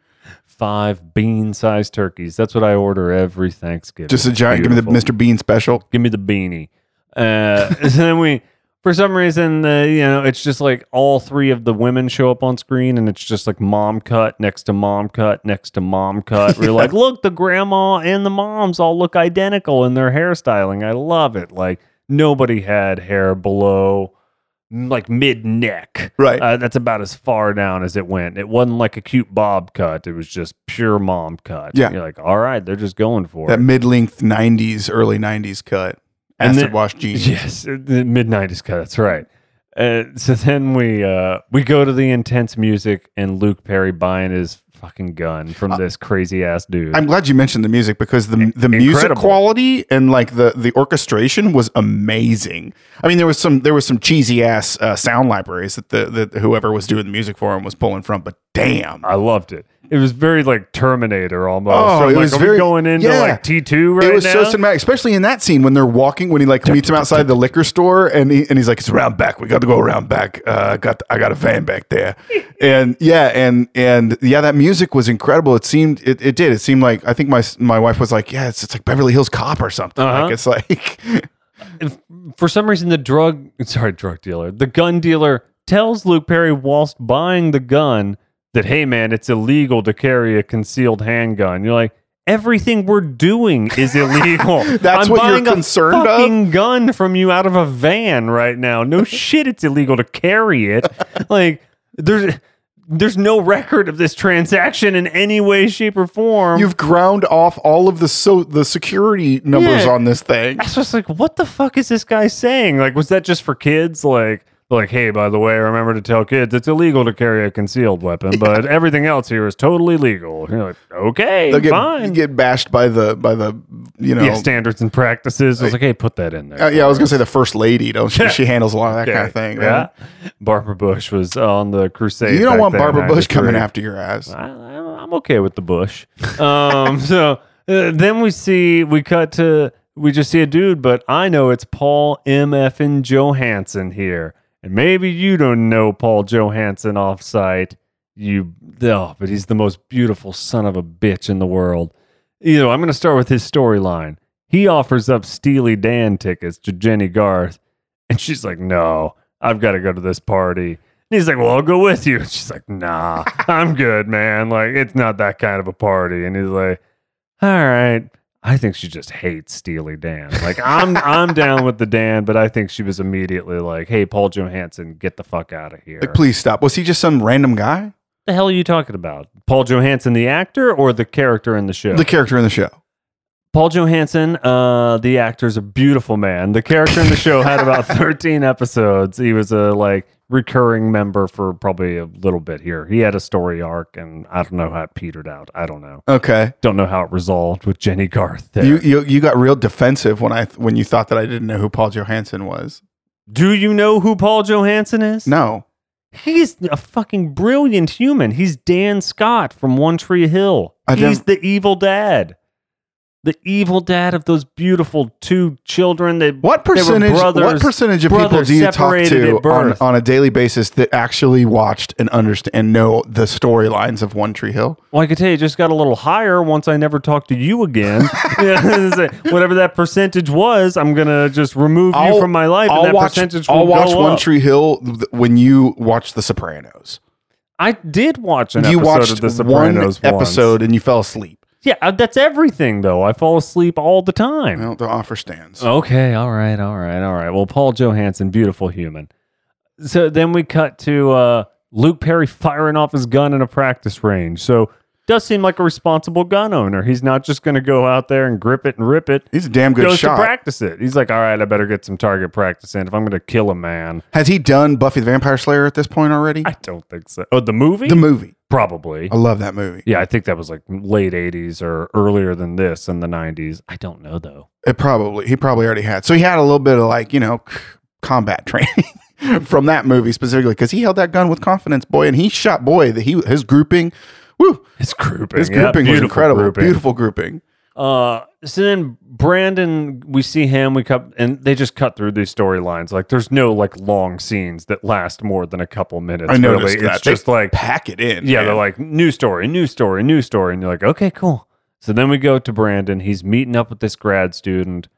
5 bean-sized turkeys. That's what I order every Thanksgiving. Just a giant. Beautiful. Give me the Mr. Bean special. Give me the beanie. And then we... For some reason, it's just like all 3 of the women show up on screen, and it's just like mom cut next to mom cut next to mom cut. We're like, look, the grandma and the moms all look identical in their hairstyling. I love it. Like nobody had hair below like mid neck. Right. That's about as far down as it went. It wasn't like a cute bob cut. It was just pure mom cut. Yeah. And you're like, all right, they're just going for that mid-length 90s, early 90s cut. Acid wash jeans. Yes, the mid-90s cut. That's right. So then we go to the intense music and Luke Perry buying his fucking gun from this crazy ass dude. I'm glad you mentioned the music because the music quality and like the orchestration was amazing. I mean, there was some cheesy ass sound libraries that that whoever was doing the music for him was pulling from, but damn, I loved it. It was very like Terminator almost. Oh, so it was very going into like T2 right now. It was so cinematic, especially in that scene when they're walking, when he like meets him outside the liquor store and he's like, it's around back. We got to go around back. I got a van back there. and that music was incredible. It seemed like, I think my wife was like, yeah, it's like Beverly Hills Cop or something. Uh-huh. Like it's like, for some reason, the gun dealer tells Luke Perry whilst buying the gun that, hey, man, it's illegal to carry a concealed handgun. You're like, everything we're doing is illegal. That's what you're concerned of? I'm buying a fucking gun from you out of a van right now. No shit, it's illegal to carry it. Like, there's no record of this transaction in any way, shape, or form. You've ground off all of the security numbers on this thing. I was just like, what the fuck is this guy saying? Like, was that just for kids? Like, hey, by the way, remember to tell kids it's illegal to carry a concealed weapon, but everything else here is totally legal. You're like, okay, fine. You get bashed by the standards and practices. I was like, hey, put that in there. I was going to say the first lady, don't she? She handles a lot of that kind of thing. Man. Yeah. Barbara Bush was on the crusade. You don't want Barbara Bush coming after your ass. I'm okay with the Bush. Then we just see a dude, but I know it's Paul MFN Johansson here. And maybe you don't know Paul Johansson offsite. But he's the most beautiful son of a bitch in the world. I'm going to start with his storyline. He offers up Steely Dan tickets to Jenny Garth, and she's like, "No, I've got to go to this party." And he's like, "Well, I'll go with you." And she's like, "Nah, I'm good, man. Like, it's not that kind of a party." And he's like, "All right." I think she just hates Steely Dan. Like, I'm down with the Dan, but I think she was immediately like, hey, Paul Johansson, get the fuck out of here. Like, please stop. Was he just some random guy? The hell are you talking about? Paul Johansson, the actor, or the character in the show? The character in the show. Paul Johansson, the actor's a beautiful man. The character in the show had about 13 episodes. He was a recurring member for probably a little bit here. He had a story arc, and I don't know how it petered out. I don't know. Okay. Don't know how it resolved with Jenny Garth there. You got real defensive when you thought that I didn't know who Paul Johansson was. Do you know who Paul Johansson is? No. He's a fucking brilliant human. He's Dan Scott from One Tree Hill. He's the evil dad. The evil dad of those beautiful two children. What percentage of people do you talk to on a daily basis that actually watched and understand and know the storylines of One Tree Hill? Well, I can tell you, it just got a little higher once I never talked to you again. Whatever that percentage was, I'm going to just remove you from my life. One Tree Hill when you watch The Sopranos. I did watch an episode of The Sopranos once. And you fell asleep. Yeah, that's everything, though. I fall asleep all the time. Well, the offer stands. Okay, all right. Well, Paul Johansson, beautiful human. So then we cut to Luke Perry firing off his gun in a practice range. So does seem like a responsible gun owner. He's not just going to go out there and grip it and rip it. He's a damn good shot. He goes to practice it. He's like, all right, I better get some target practice in if I'm going to kill a man. Has he done Buffy the Vampire Slayer at this point already? I don't think so. Oh, the movie? The movie. Probably. I love that movie. Yeah, I think that was like late 80s or earlier than this in the 90s. I don't know, though. He probably already had. So he had a little bit of combat training from that movie specifically because he held that gun with confidence, boy, and he shot, boy, his grouping. Woo. His grouping was incredible. Beautiful grouping. So then Brandon, we see him, and they just cut through these storylines. Like there's no long scenes that last more than a couple minutes. I know really. It's just pack it in. Yeah, man. They're like new story, and you're like, okay, cool. So then we go to Brandon. He's meeting up with this grad student.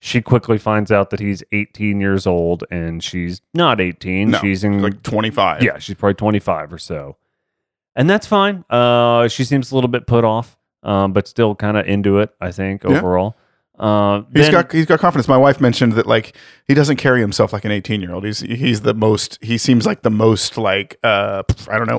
She quickly finds out that he's 18 years old, and she's not 18. No, she's in 25. Yeah, she's probably 25 or so, and that's fine. She seems a little bit put off. But still kind of into it, I think, overall. Yeah. He's got confidence. My wife mentioned that he doesn't carry himself like an 18-year-old. He seems like the most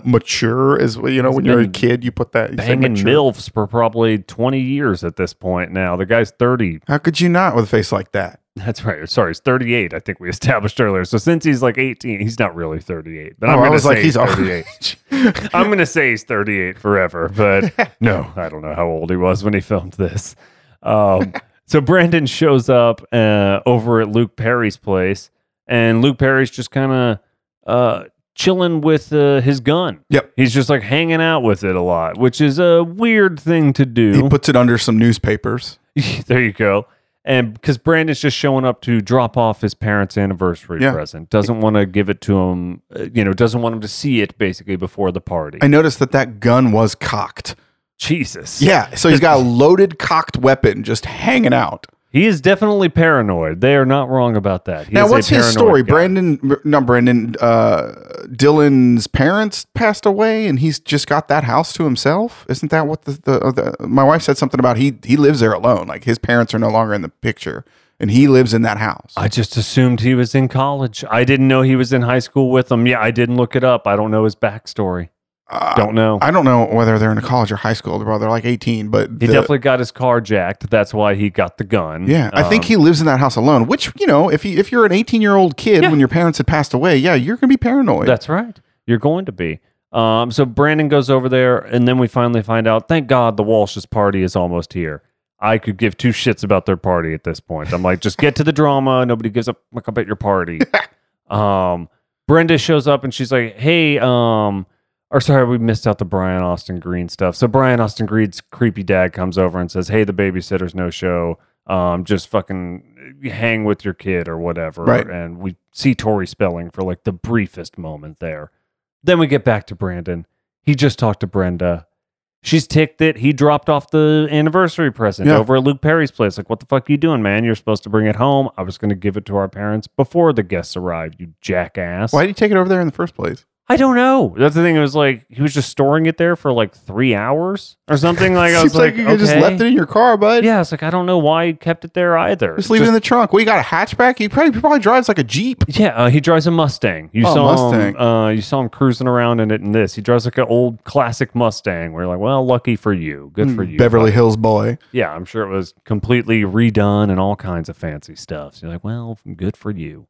mature as when you're a kid, you put that you banging MILFs for probably 20 years at this point now. The guy's 30. How could you not with a face like that? That's right. Sorry, he's 38. I think we established earlier. So since he's 18, he's not really 38. But I'm going to say he's 38. I'm going to say he's 38 forever. But no, I don't know how old he was when he filmed this. So Brandon shows up over at Luke Perry's place, and Luke Perry's just kind of chilling with his gun. Yep, he's just hanging out with it a lot, which is a weird thing to do. He puts it under some newspapers. There you go. And because Brandon's just showing up to drop off his parents' anniversary present. Doesn't want to give it to him, doesn't want him to see it basically before the party. I noticed that gun was cocked. Jesus. Yeah. So he's got a loaded cocked weapon just hanging out. He is definitely paranoid. They are not wrong about that. Now, what's his story? Guy. Dylan's parents passed away and he's just got that house to himself. Isn't that what my wife said something about he lives there alone. His parents are no longer in the picture and he lives in that house. I just assumed he was in college. I didn't know he was in high school with them. Yeah, I didn't look it up. I don't know his backstory. Don't know. I don't know whether they're in a college or high school. They're 18, but he definitely got his car jacked. That's why he got the gun. Yeah, I think he lives in that house alone. Which if you're an 18-year-old kid when your parents had passed away, you're gonna be paranoid. That's right. You're going to be. So Brandon goes over there, and then we finally find out. Thank God the Walsh's party is almost here. I could give two shits about their party at this point. I'm like, just get to the drama. Nobody gives a fuck about your party. Brenda shows up and she's like, hey, Or sorry, we missed out the Brian Austin Green stuff. So Brian Austin Green's creepy dad comes over and says, hey, the babysitter's no show. Just fucking hang with your kid or whatever. Right. And we see Tori Spelling for the briefest moment there. Then we get back to Brandon. He just talked to Brenda. She's ticked that he dropped off the anniversary present over at Luke Perry's place. What the fuck are you doing, man? You're supposed to bring it home. I was going to give it to our parents before the guests arrived, you jackass. Why did you take it over there in the first place? I don't know. That's the thing. It was he was just storing it there for 3 hours or something. I was you okay. Just left it in your car, bud. Yeah, it's I don't know why he kept it there either. Just leave it in the trunk. Well, you got a hatchback. He probably drives a Jeep. Yeah, he drives a Mustang. You saw him cruising around in it. In this, he drives an old classic Mustang. Where you're well, lucky for you, good for you, Beverly Hills boy. Yeah, I'm sure it was completely redone and all kinds of fancy stuff. So you're well, good for you.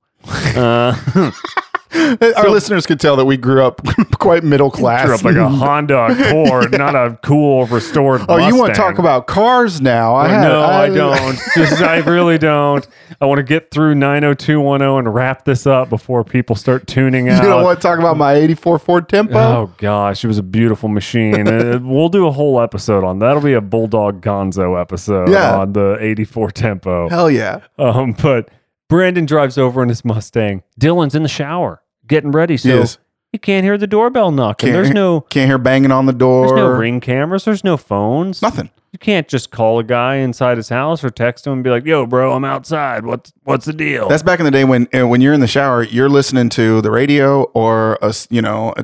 Our listeners could tell that we grew up quite middle class. Grew up like a Honda Accord, yeah. Not a cool restored Mustang. Oh, you want to talk about cars now? No, I don't. I really don't. I want to get through 90210 and wrap this up before people start tuning out. You don't want to talk about my 84 Ford Tempo? Oh, gosh. It was a beautiful machine. We'll do a whole episode on that. That'll be a Bulldog Gonzo episode on the 84 Tempo. Hell yeah. But Brandon drives over in his Mustang. Dylan's in the shower getting ready, so you can't hear the doorbell knocking. Can't hear banging on the door. There's no Ring cameras. There's no phones. Nothing. You can't just call a guy inside his house or text him and be like, "Yo, bro, I'm outside. What's the deal?" That's back in the day when you're in the shower, you're listening to the radio or at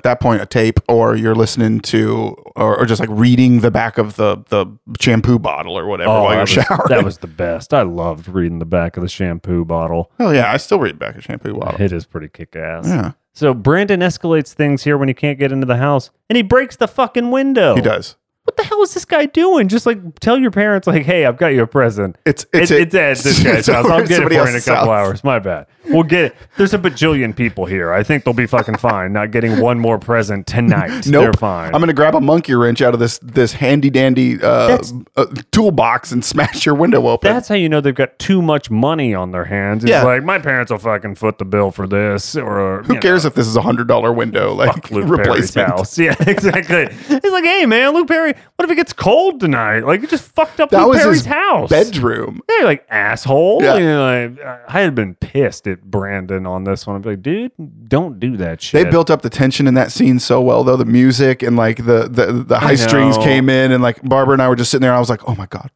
that point a tape, or you're listening to or just like reading the back of the shampoo bottle or whatever while you're showering. That was the best. I loved reading the back of the shampoo bottle. Oh yeah, I still read the back of the shampoo bottle. It is pretty kick ass. Yeah. So Brandon escalates things here when he can't get into the house, and he breaks the fucking window. He does. What the hell is this guy doing? Just like tell your parents, like, hey, I've got you a present. It's this guy's house. I'll get it for you in a couple hours. My bad. We'll get it. There's a bajillion people here. I think they'll be fucking fine. Not getting one more present tonight. Nope. They're fine. I'm gonna grab a monkey wrench out of this handy dandy toolbox and smash your window open. That's how you know they've got too much money on their hands. It's like my parents will fucking foot the bill for this. Or who cares if this is $100 window? Like Luke replacement. Perry's house. Yeah, exactly. He's like, hey man, Luke Perry. What if it gets cold tonight? Like, you just fucked up Luke Perry's house. Bedroom. Hey, like, asshole. Yeah. You know, I had been pissed at Brandon on this one. I'd be like, dude, don't do that shit. They built up the tension in that scene so well, though. The music and, like, the high strings came in, and, like, Barbara and I were just sitting there, and I was like, oh, my God.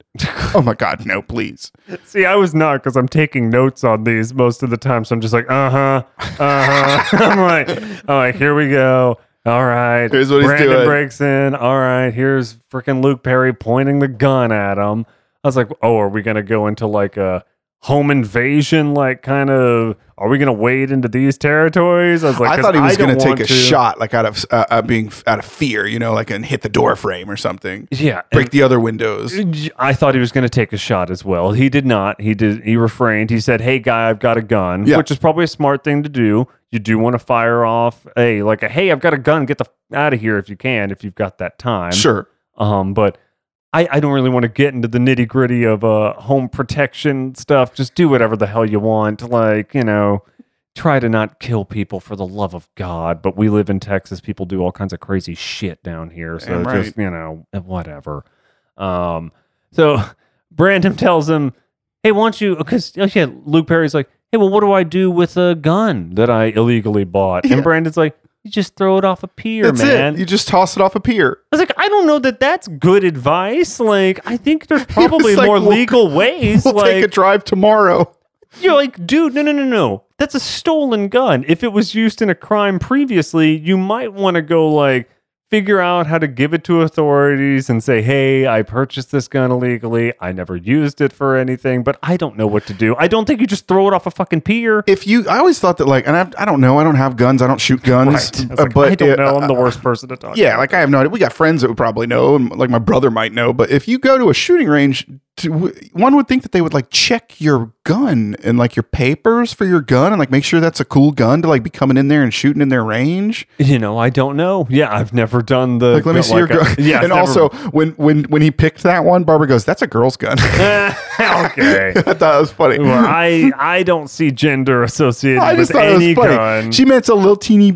Oh, my God. No, please. See, I was not, because I'm taking notes on these most of the time, so I'm just like, uh-huh. I'm like, all right, here we go. All right, here's what Brandon he's doing. Breaks in. All right, here's freaking Luke Perry pointing the gun at him. I was like, oh, are we going to go into like a home invasion? Like kind of, are we going to wade into these territories? I was like, I thought he was going to take a shot like out of fear, you know, like and hit the door frame or something. Yeah. Break the other windows. I thought he was going to take a shot as well. He did not. He refrained. He said, hey guy, I've got a gun, which is probably a smart thing to do. You do want to fire off hey, I've got a gun, get the out of here if you can, if you've got that time. Sure. But I don't really want to get into the nitty gritty of home protection stuff. Just do whatever the hell you want. Like, you know, try to not kill people for the love of God. But we live in Texas. People do all kinds of crazy shit down here. So damn right. Just, you know, whatever. So Brandon tells him, hey, why don't you, because Luke Perry's like, hey, well, what do I do with a gun that I illegally bought? Yeah. And Brandon's like, you just throw it off a pier, that's man. It. You just toss it off a pier. I was like, I don't know that that's good advice. Like, I think there's probably more legal ways. We'll like, take a drive tomorrow. You're like, dude, no. That's a stolen gun. If it was used in a crime previously, you might want to go like, figure out how to give it to authorities and say, hey, I purchased this gun illegally. I never used it for anything, but I don't know what to do. I don't think you just throw it off a fucking pier. I always thought that like, and I don't know, I don't have guns. I don't shoot guns, right. But I don't know. I'm the worst person to talk to. Like I have no idea. We got friends that would probably know and like my brother might know, but if you go to a shooting range, one would think that they would like check your gun and like your papers for your gun and like make sure that's a cool gun to like be coming in there and shooting in their range. You know, I don't know. Yeah, I've never done the like. Let me see your gun. Yeah, and also when he picked that one, Barbara goes, "That's a girl's gun." Okay, I thought it was funny. Well, I don't see gender associated with any gun. She meant a little teeny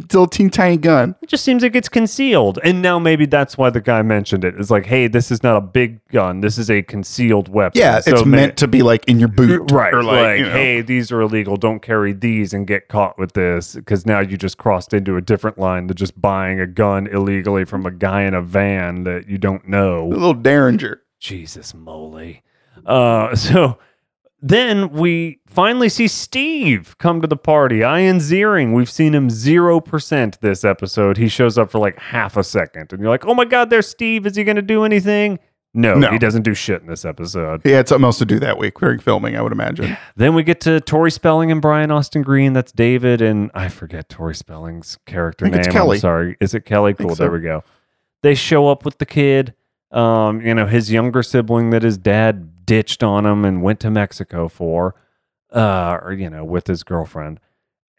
tiny gun. It just seems like it's concealed, and now maybe that's why the guy mentioned it. It's like, hey, this is not a big gun. This is a concealed weapon. Yeah, so it's meant to be like in your boot, right? Or like you know. Hey, these are illegal. Don't carry these and get caught with this because now you just crossed into a different line than just buying a gun illegally from a guy in a van that you don't know. A little derringer. Jesus moly. So then we finally see Steve come to the party. Ian Ziering. We've seen him 0% this episode. He shows up for like half a second, and you're like, oh my God, there's Steve. Is he going to do anything? No, he doesn't do shit in this episode. He had something else to do that week during filming, I would imagine. Then we get to Tori Spelling and Brian Austin Green. That's David, and I forget Tori Spelling's character name. It's Kelly. I'm sorry. Is it Kelly? Cool, there we go. They show up with the kid, his younger sibling that his dad ditched on him and went to Mexico for, with his girlfriend.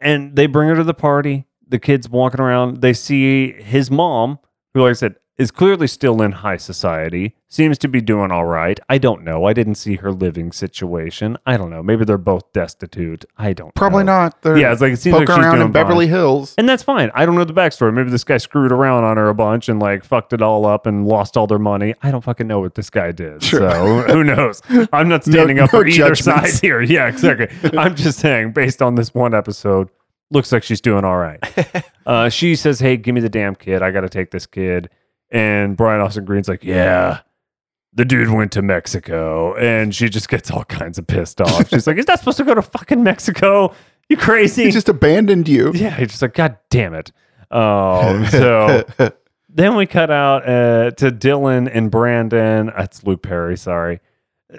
And they bring her to the party. The kid's walking around. They see his mom, who, like I said, is clearly still in high society, seems to be doing all right. I don't know. I didn't see her living situation. I don't know. Maybe they're both destitute. I don't Probably know. Not. They're yeah, it's like it seems like she's around doing in Beverly Hills. And that's fine. I don't know the backstory. Maybe this guy screwed around on her a bunch and like fucked it all up and lost all their money. I don't fucking know what this guy did. Sure. So who knows? I'm not standing up for judgments. Either side here. Yeah, exactly. I'm just saying, based on this one episode, looks like she's doing all right. She says, hey, give me the damn kid. I got to take this kid. And Brian Austin Green's like, yeah, the dude went to Mexico. And she just gets all kinds of pissed off. She's like, he's not supposed to go to fucking Mexico. You crazy. He just abandoned you. Yeah, he's just like, God damn it. So then we cut out to Dylan and Brandon. That's Luke Perry, sorry.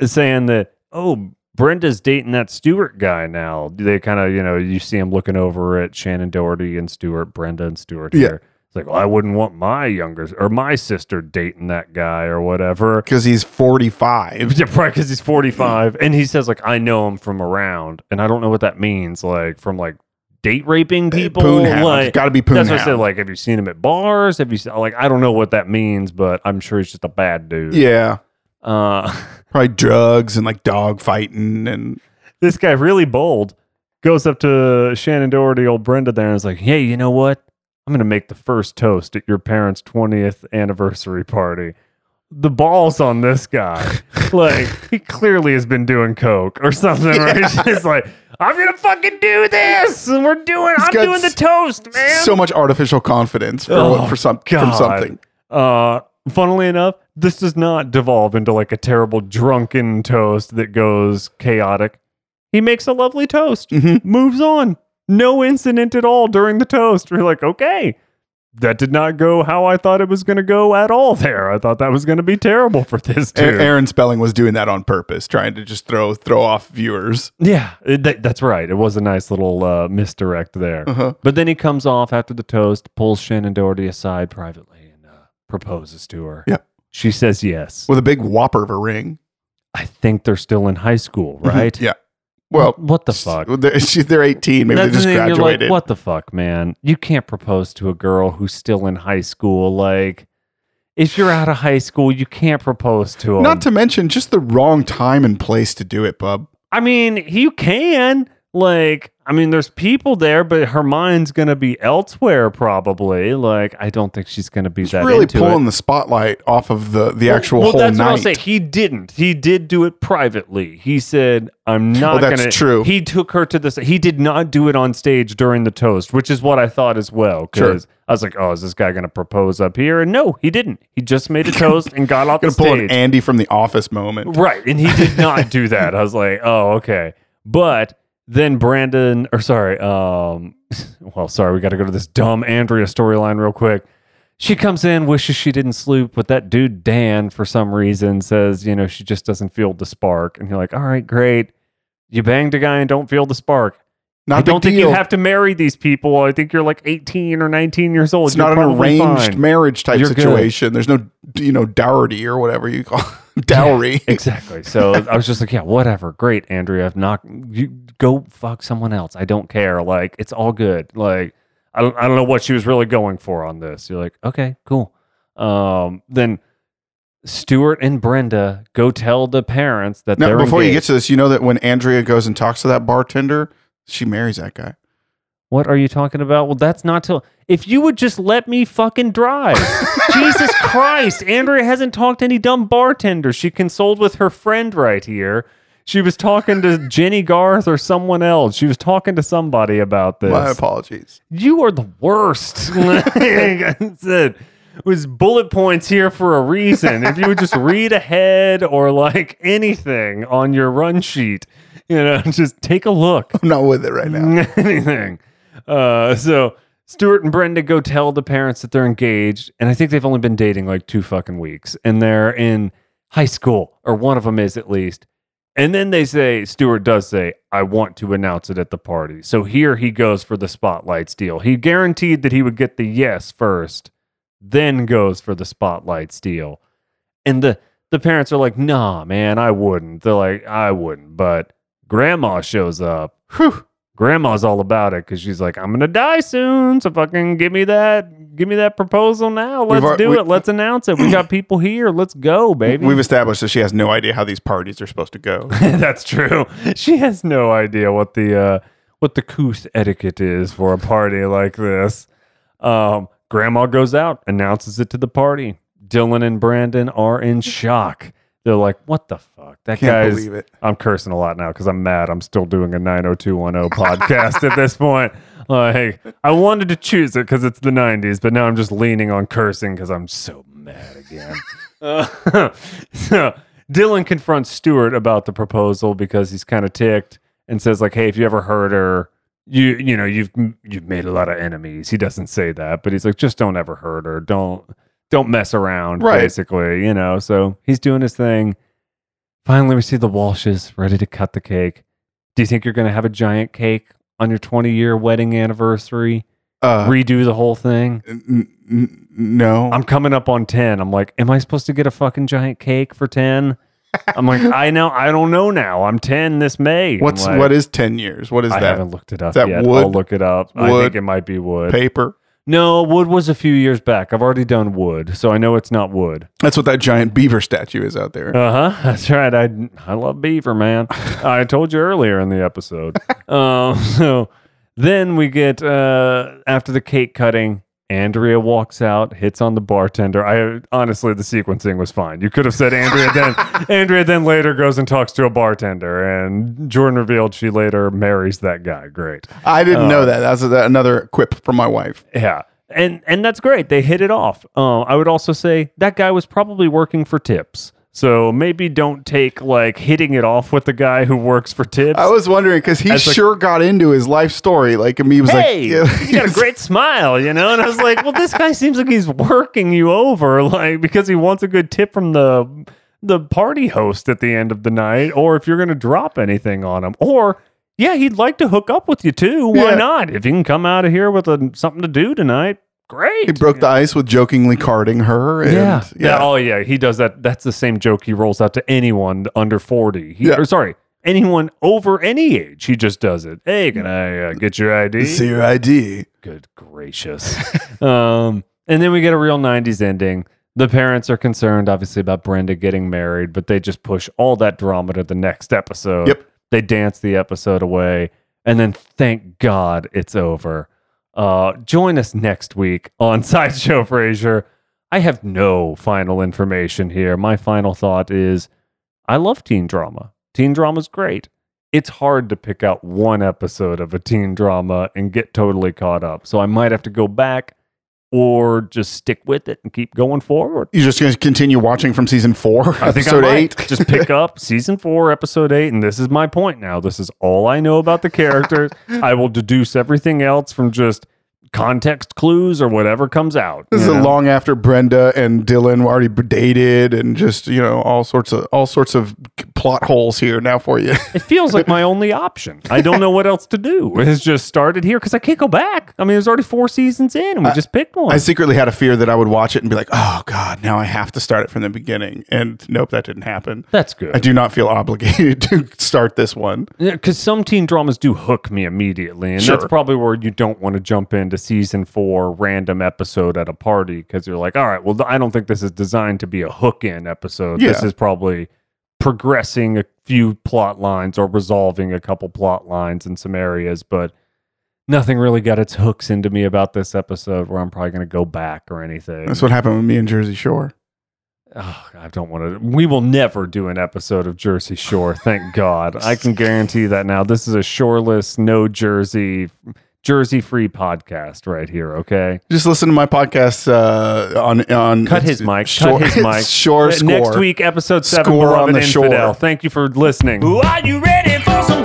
Saying that, oh, Brenda's dating that Stewart guy now. They kind of, you know, you see him looking over at Shannon Doherty and Stewart, Brenda and Stewart here. Yeah. It's like, well, I wouldn't want my younger or my sister dating that guy or whatever. Because he's 45. Yeah, right, because he's 45. And he says, like, I know him from around. And I don't know what that means. Like, from, like, date raping people? Poonhound. Like, it's got to be Poonhound. That's what I said. Like, have you seen him at bars? Have you seen, like, I don't know what that means, but I'm sure he's just a bad dude. Yeah. Probably drugs and, like, dog fighting. And this guy, really bold, goes up to Shannon Doherty, old Brenda there, and is like, hey, you know what? I'm going to make the first toast at your parents' 20th anniversary party. The balls on this guy. Like, he clearly has been doing coke or something, yeah. Right? He's just like, I'm going to fucking do this. And we're doing, I'm doing the toast, man. So much artificial confidence from something. Funnily enough, this does not devolve into like a terrible drunken toast that goes chaotic. He makes a lovely toast, moves on. No incident at all during the toast. We're like, okay, that did not go how I thought it was going to go at all there. I thought that was going to be terrible for this dude. Aaron Spelling was doing that on purpose, trying to just throw off viewers. Yeah, that's right. It was a nice little misdirect there. Uh-huh. But then he comes off after the toast, pulls Shannon Doherty aside privately and proposes to her. Yep. She says yes. With a big whopper of a ring. I think they're still in high school, right? Yeah. Well, what the fuck? They're 18. Maybe they just graduated. Like, what the fuck, man? You can't propose to a girl who's still in high school. Like, if you're out of high school, you can't propose to them. Not to mention just the wrong time and place to do it, bub. I mean, you can. Like, I mean, there's people there, but her mind's going to be elsewhere probably. Like, I don't think she's going to be that really into pulling it. Pulling the spotlight off of the actual whole night. Well, that's what I'll say. He didn't. He did do it privately. He said, I'm not going to. That's true. He took her to this. He did not do it on stage during the toast, which is what I thought as well. Because I was like, oh, is this guy going to propose up here? And no, he didn't. He just made a toast and got off the stage. Going to pull an Andy from The Office moment. Right. And he did not do that. I was like, oh, okay. But then we got to go to this dumb Andrea storyline real quick. She comes in, wishes she didn't sleep, but that dude Dan, for some reason, says, you know, she just doesn't feel the spark. And you're like, all right, great. You banged a guy and don't feel the spark. I don't think you have to marry these people. I think you're like 18 or 19 years old. It's not an arranged marriage type situation. Good. There's no, dowry or whatever you call it. Dowry. Yeah, exactly. So I was just like, yeah, whatever. Great, Andrea. Go fuck someone else. I don't care. Like, it's all good. Like, I don't know what she was really going for on this. You're like, okay, cool. Then Stuart and Brenda go tell the parents that they're before engaged. You get to this, you know that when Andrea goes and talks to that bartender, she marries that guy. What are you talking about? Well, that's not till. If you would just let me fucking drive. Jesus Christ. Andrea hasn't talked to any dumb bartender. She consoled with her friend right here. She was talking to Jenny Garth or someone else. She was talking to somebody about this. My apologies. You are the worst. That's it. It was bullet points here for a reason. If you would just read ahead or like anything on your run sheet. Just take a look. I'm not with it right now. Anything. So Stuart and Brenda go tell the parents that they're engaged. And I think they've only been dating like 2 fucking weeks. And they're in high school, or one of them is at least. And then Stuart does say, I want to announce it at the party. So here he goes for the spotlights deal. He guaranteed that he would get the yes first, then goes for the spotlights deal. And the parents are like, nah, man, I wouldn't. They're like, I wouldn't, but Grandma shows up. Whew. Grandma's all about it because she's like, I'm gonna die soon, so fucking give me that proposal now. Let's do it. Let's announce it. We got people here. Let's go, baby. We've established that she has no idea how these parties are supposed to go. That's true. She has no idea what the coos etiquette is for a party like this. Grandma goes out, announces it to the party. Dylan and Brandon are in shock. They're like, what the fuck? Can't believe it. I'm cursing a lot now because I'm mad. I'm still doing a 90210 podcast at this point. Like, I wanted to choose it because it's the 90s, but now I'm just leaning on cursing because I'm so mad again. So Dylan confronts Stuart about the proposal because he's kind of ticked and says, like, hey, if you ever hurt her, you know, you've made a lot of enemies. He doesn't say that, but he's like, just don't ever hurt her. Don't mess around, right. Basically, you know. So he's doing his thing. Finally, we see the Walshes ready to cut the cake. Do you think you're going to have a giant cake on your 20-year wedding anniversary? Redo the whole thing? No. I'm coming up on 10. I'm like, am I supposed to get a fucking giant cake for 10? I'm like, I don't know now. I'm 10 this May. What is 10 years? What is that? I haven't looked it up yet. Wood? I'll look it up. Wood, I think it might be wood. Paper? No, wood was a few years back. I've already done wood, so I know it's not wood. That's what that giant beaver statue is out there. Uh-huh. That's right. I love beaver, man. I told you earlier in the episode. So then we get, after the cake cutting, Andrea walks out, hits on the bartender. Honestly, the sequencing was fine. You could have said Andrea then. Andrea then later goes and talks to a bartender, and Jordan revealed she later marries that guy. Great. I didn't know that. That's another quip from my wife. Yeah. And that's great. They hit it off. I would also say that guy was probably working for tips. So maybe don't take like hitting it off with the guy who works for tips. I was wondering because he sure got into his life story. Like, I mean, he was like, you got a great smile, you know? And I was like, well, this guy seems like he's working you over, like, because he wants a good tip from the party host at the end of the night, or if you're going to drop anything on him, or yeah, he'd like to hook up with you too. Why not? If you can come out of here with something to do tonight. Great. He broke the ice with jokingly carding her. And, yeah. Oh, yeah. He does that. That's the same joke he rolls out to anyone under 40. Anyone over any age. He just does it. Hey, can I get your ID? See your ID. Good gracious. And then we get a real 90s ending. The parents are concerned, obviously, about Brenda getting married, but they just push all that drama to the next episode. Yep. They dance the episode away. And then thank God it's over. Join us next week on Sideshow Frasier. I have no final information here. My final thought is I love teen drama. Teen drama's great. It's hard to pick out one episode of a teen drama and get totally caught up. So I might have to go back or just stick with it and keep going forward. You're just going to continue watching from season 4, I think episode 8? Just pick up season 4, episode 8, and this is my point now. This is all I know about the characters. I will deduce everything else from just context clues or whatever comes out. This is long after Brenda and Dylan were already dated and just, you know, all sorts of plot holes here now for you. It feels like my only option. I don't know what else to do. It's just started here because I can't go back. I mean, there's already 4 seasons in and we just picked one. I secretly had a fear that I would watch it and be like, oh God, now I have to start it from the beginning. And nope, that didn't happen. That's good. I do not feel obligated to start this one. Yeah, because some teen dramas do hook me immediately. And that's probably where you don't want to jump into season 4 random episode at a party because you're like, all right, well, I don't think this is designed to be a hook in episode. Yeah. This is probably progressing a few plot lines or resolving a couple plot lines in some areas, but nothing really got its hooks into me about this episode where I'm probably going to go back or anything. That's what happened with me and Jersey Shore. Oh, I don't want to. We will never do an episode of Jersey Shore. Thank God. I can guarantee that now. This is a shoreless, no Jersey free podcast right here, okay? Just listen to my podcast on Cut his mic. Sure. Next week, episode 7 Beloved Infidel. Shore. Thank you for listening. Are you ready for some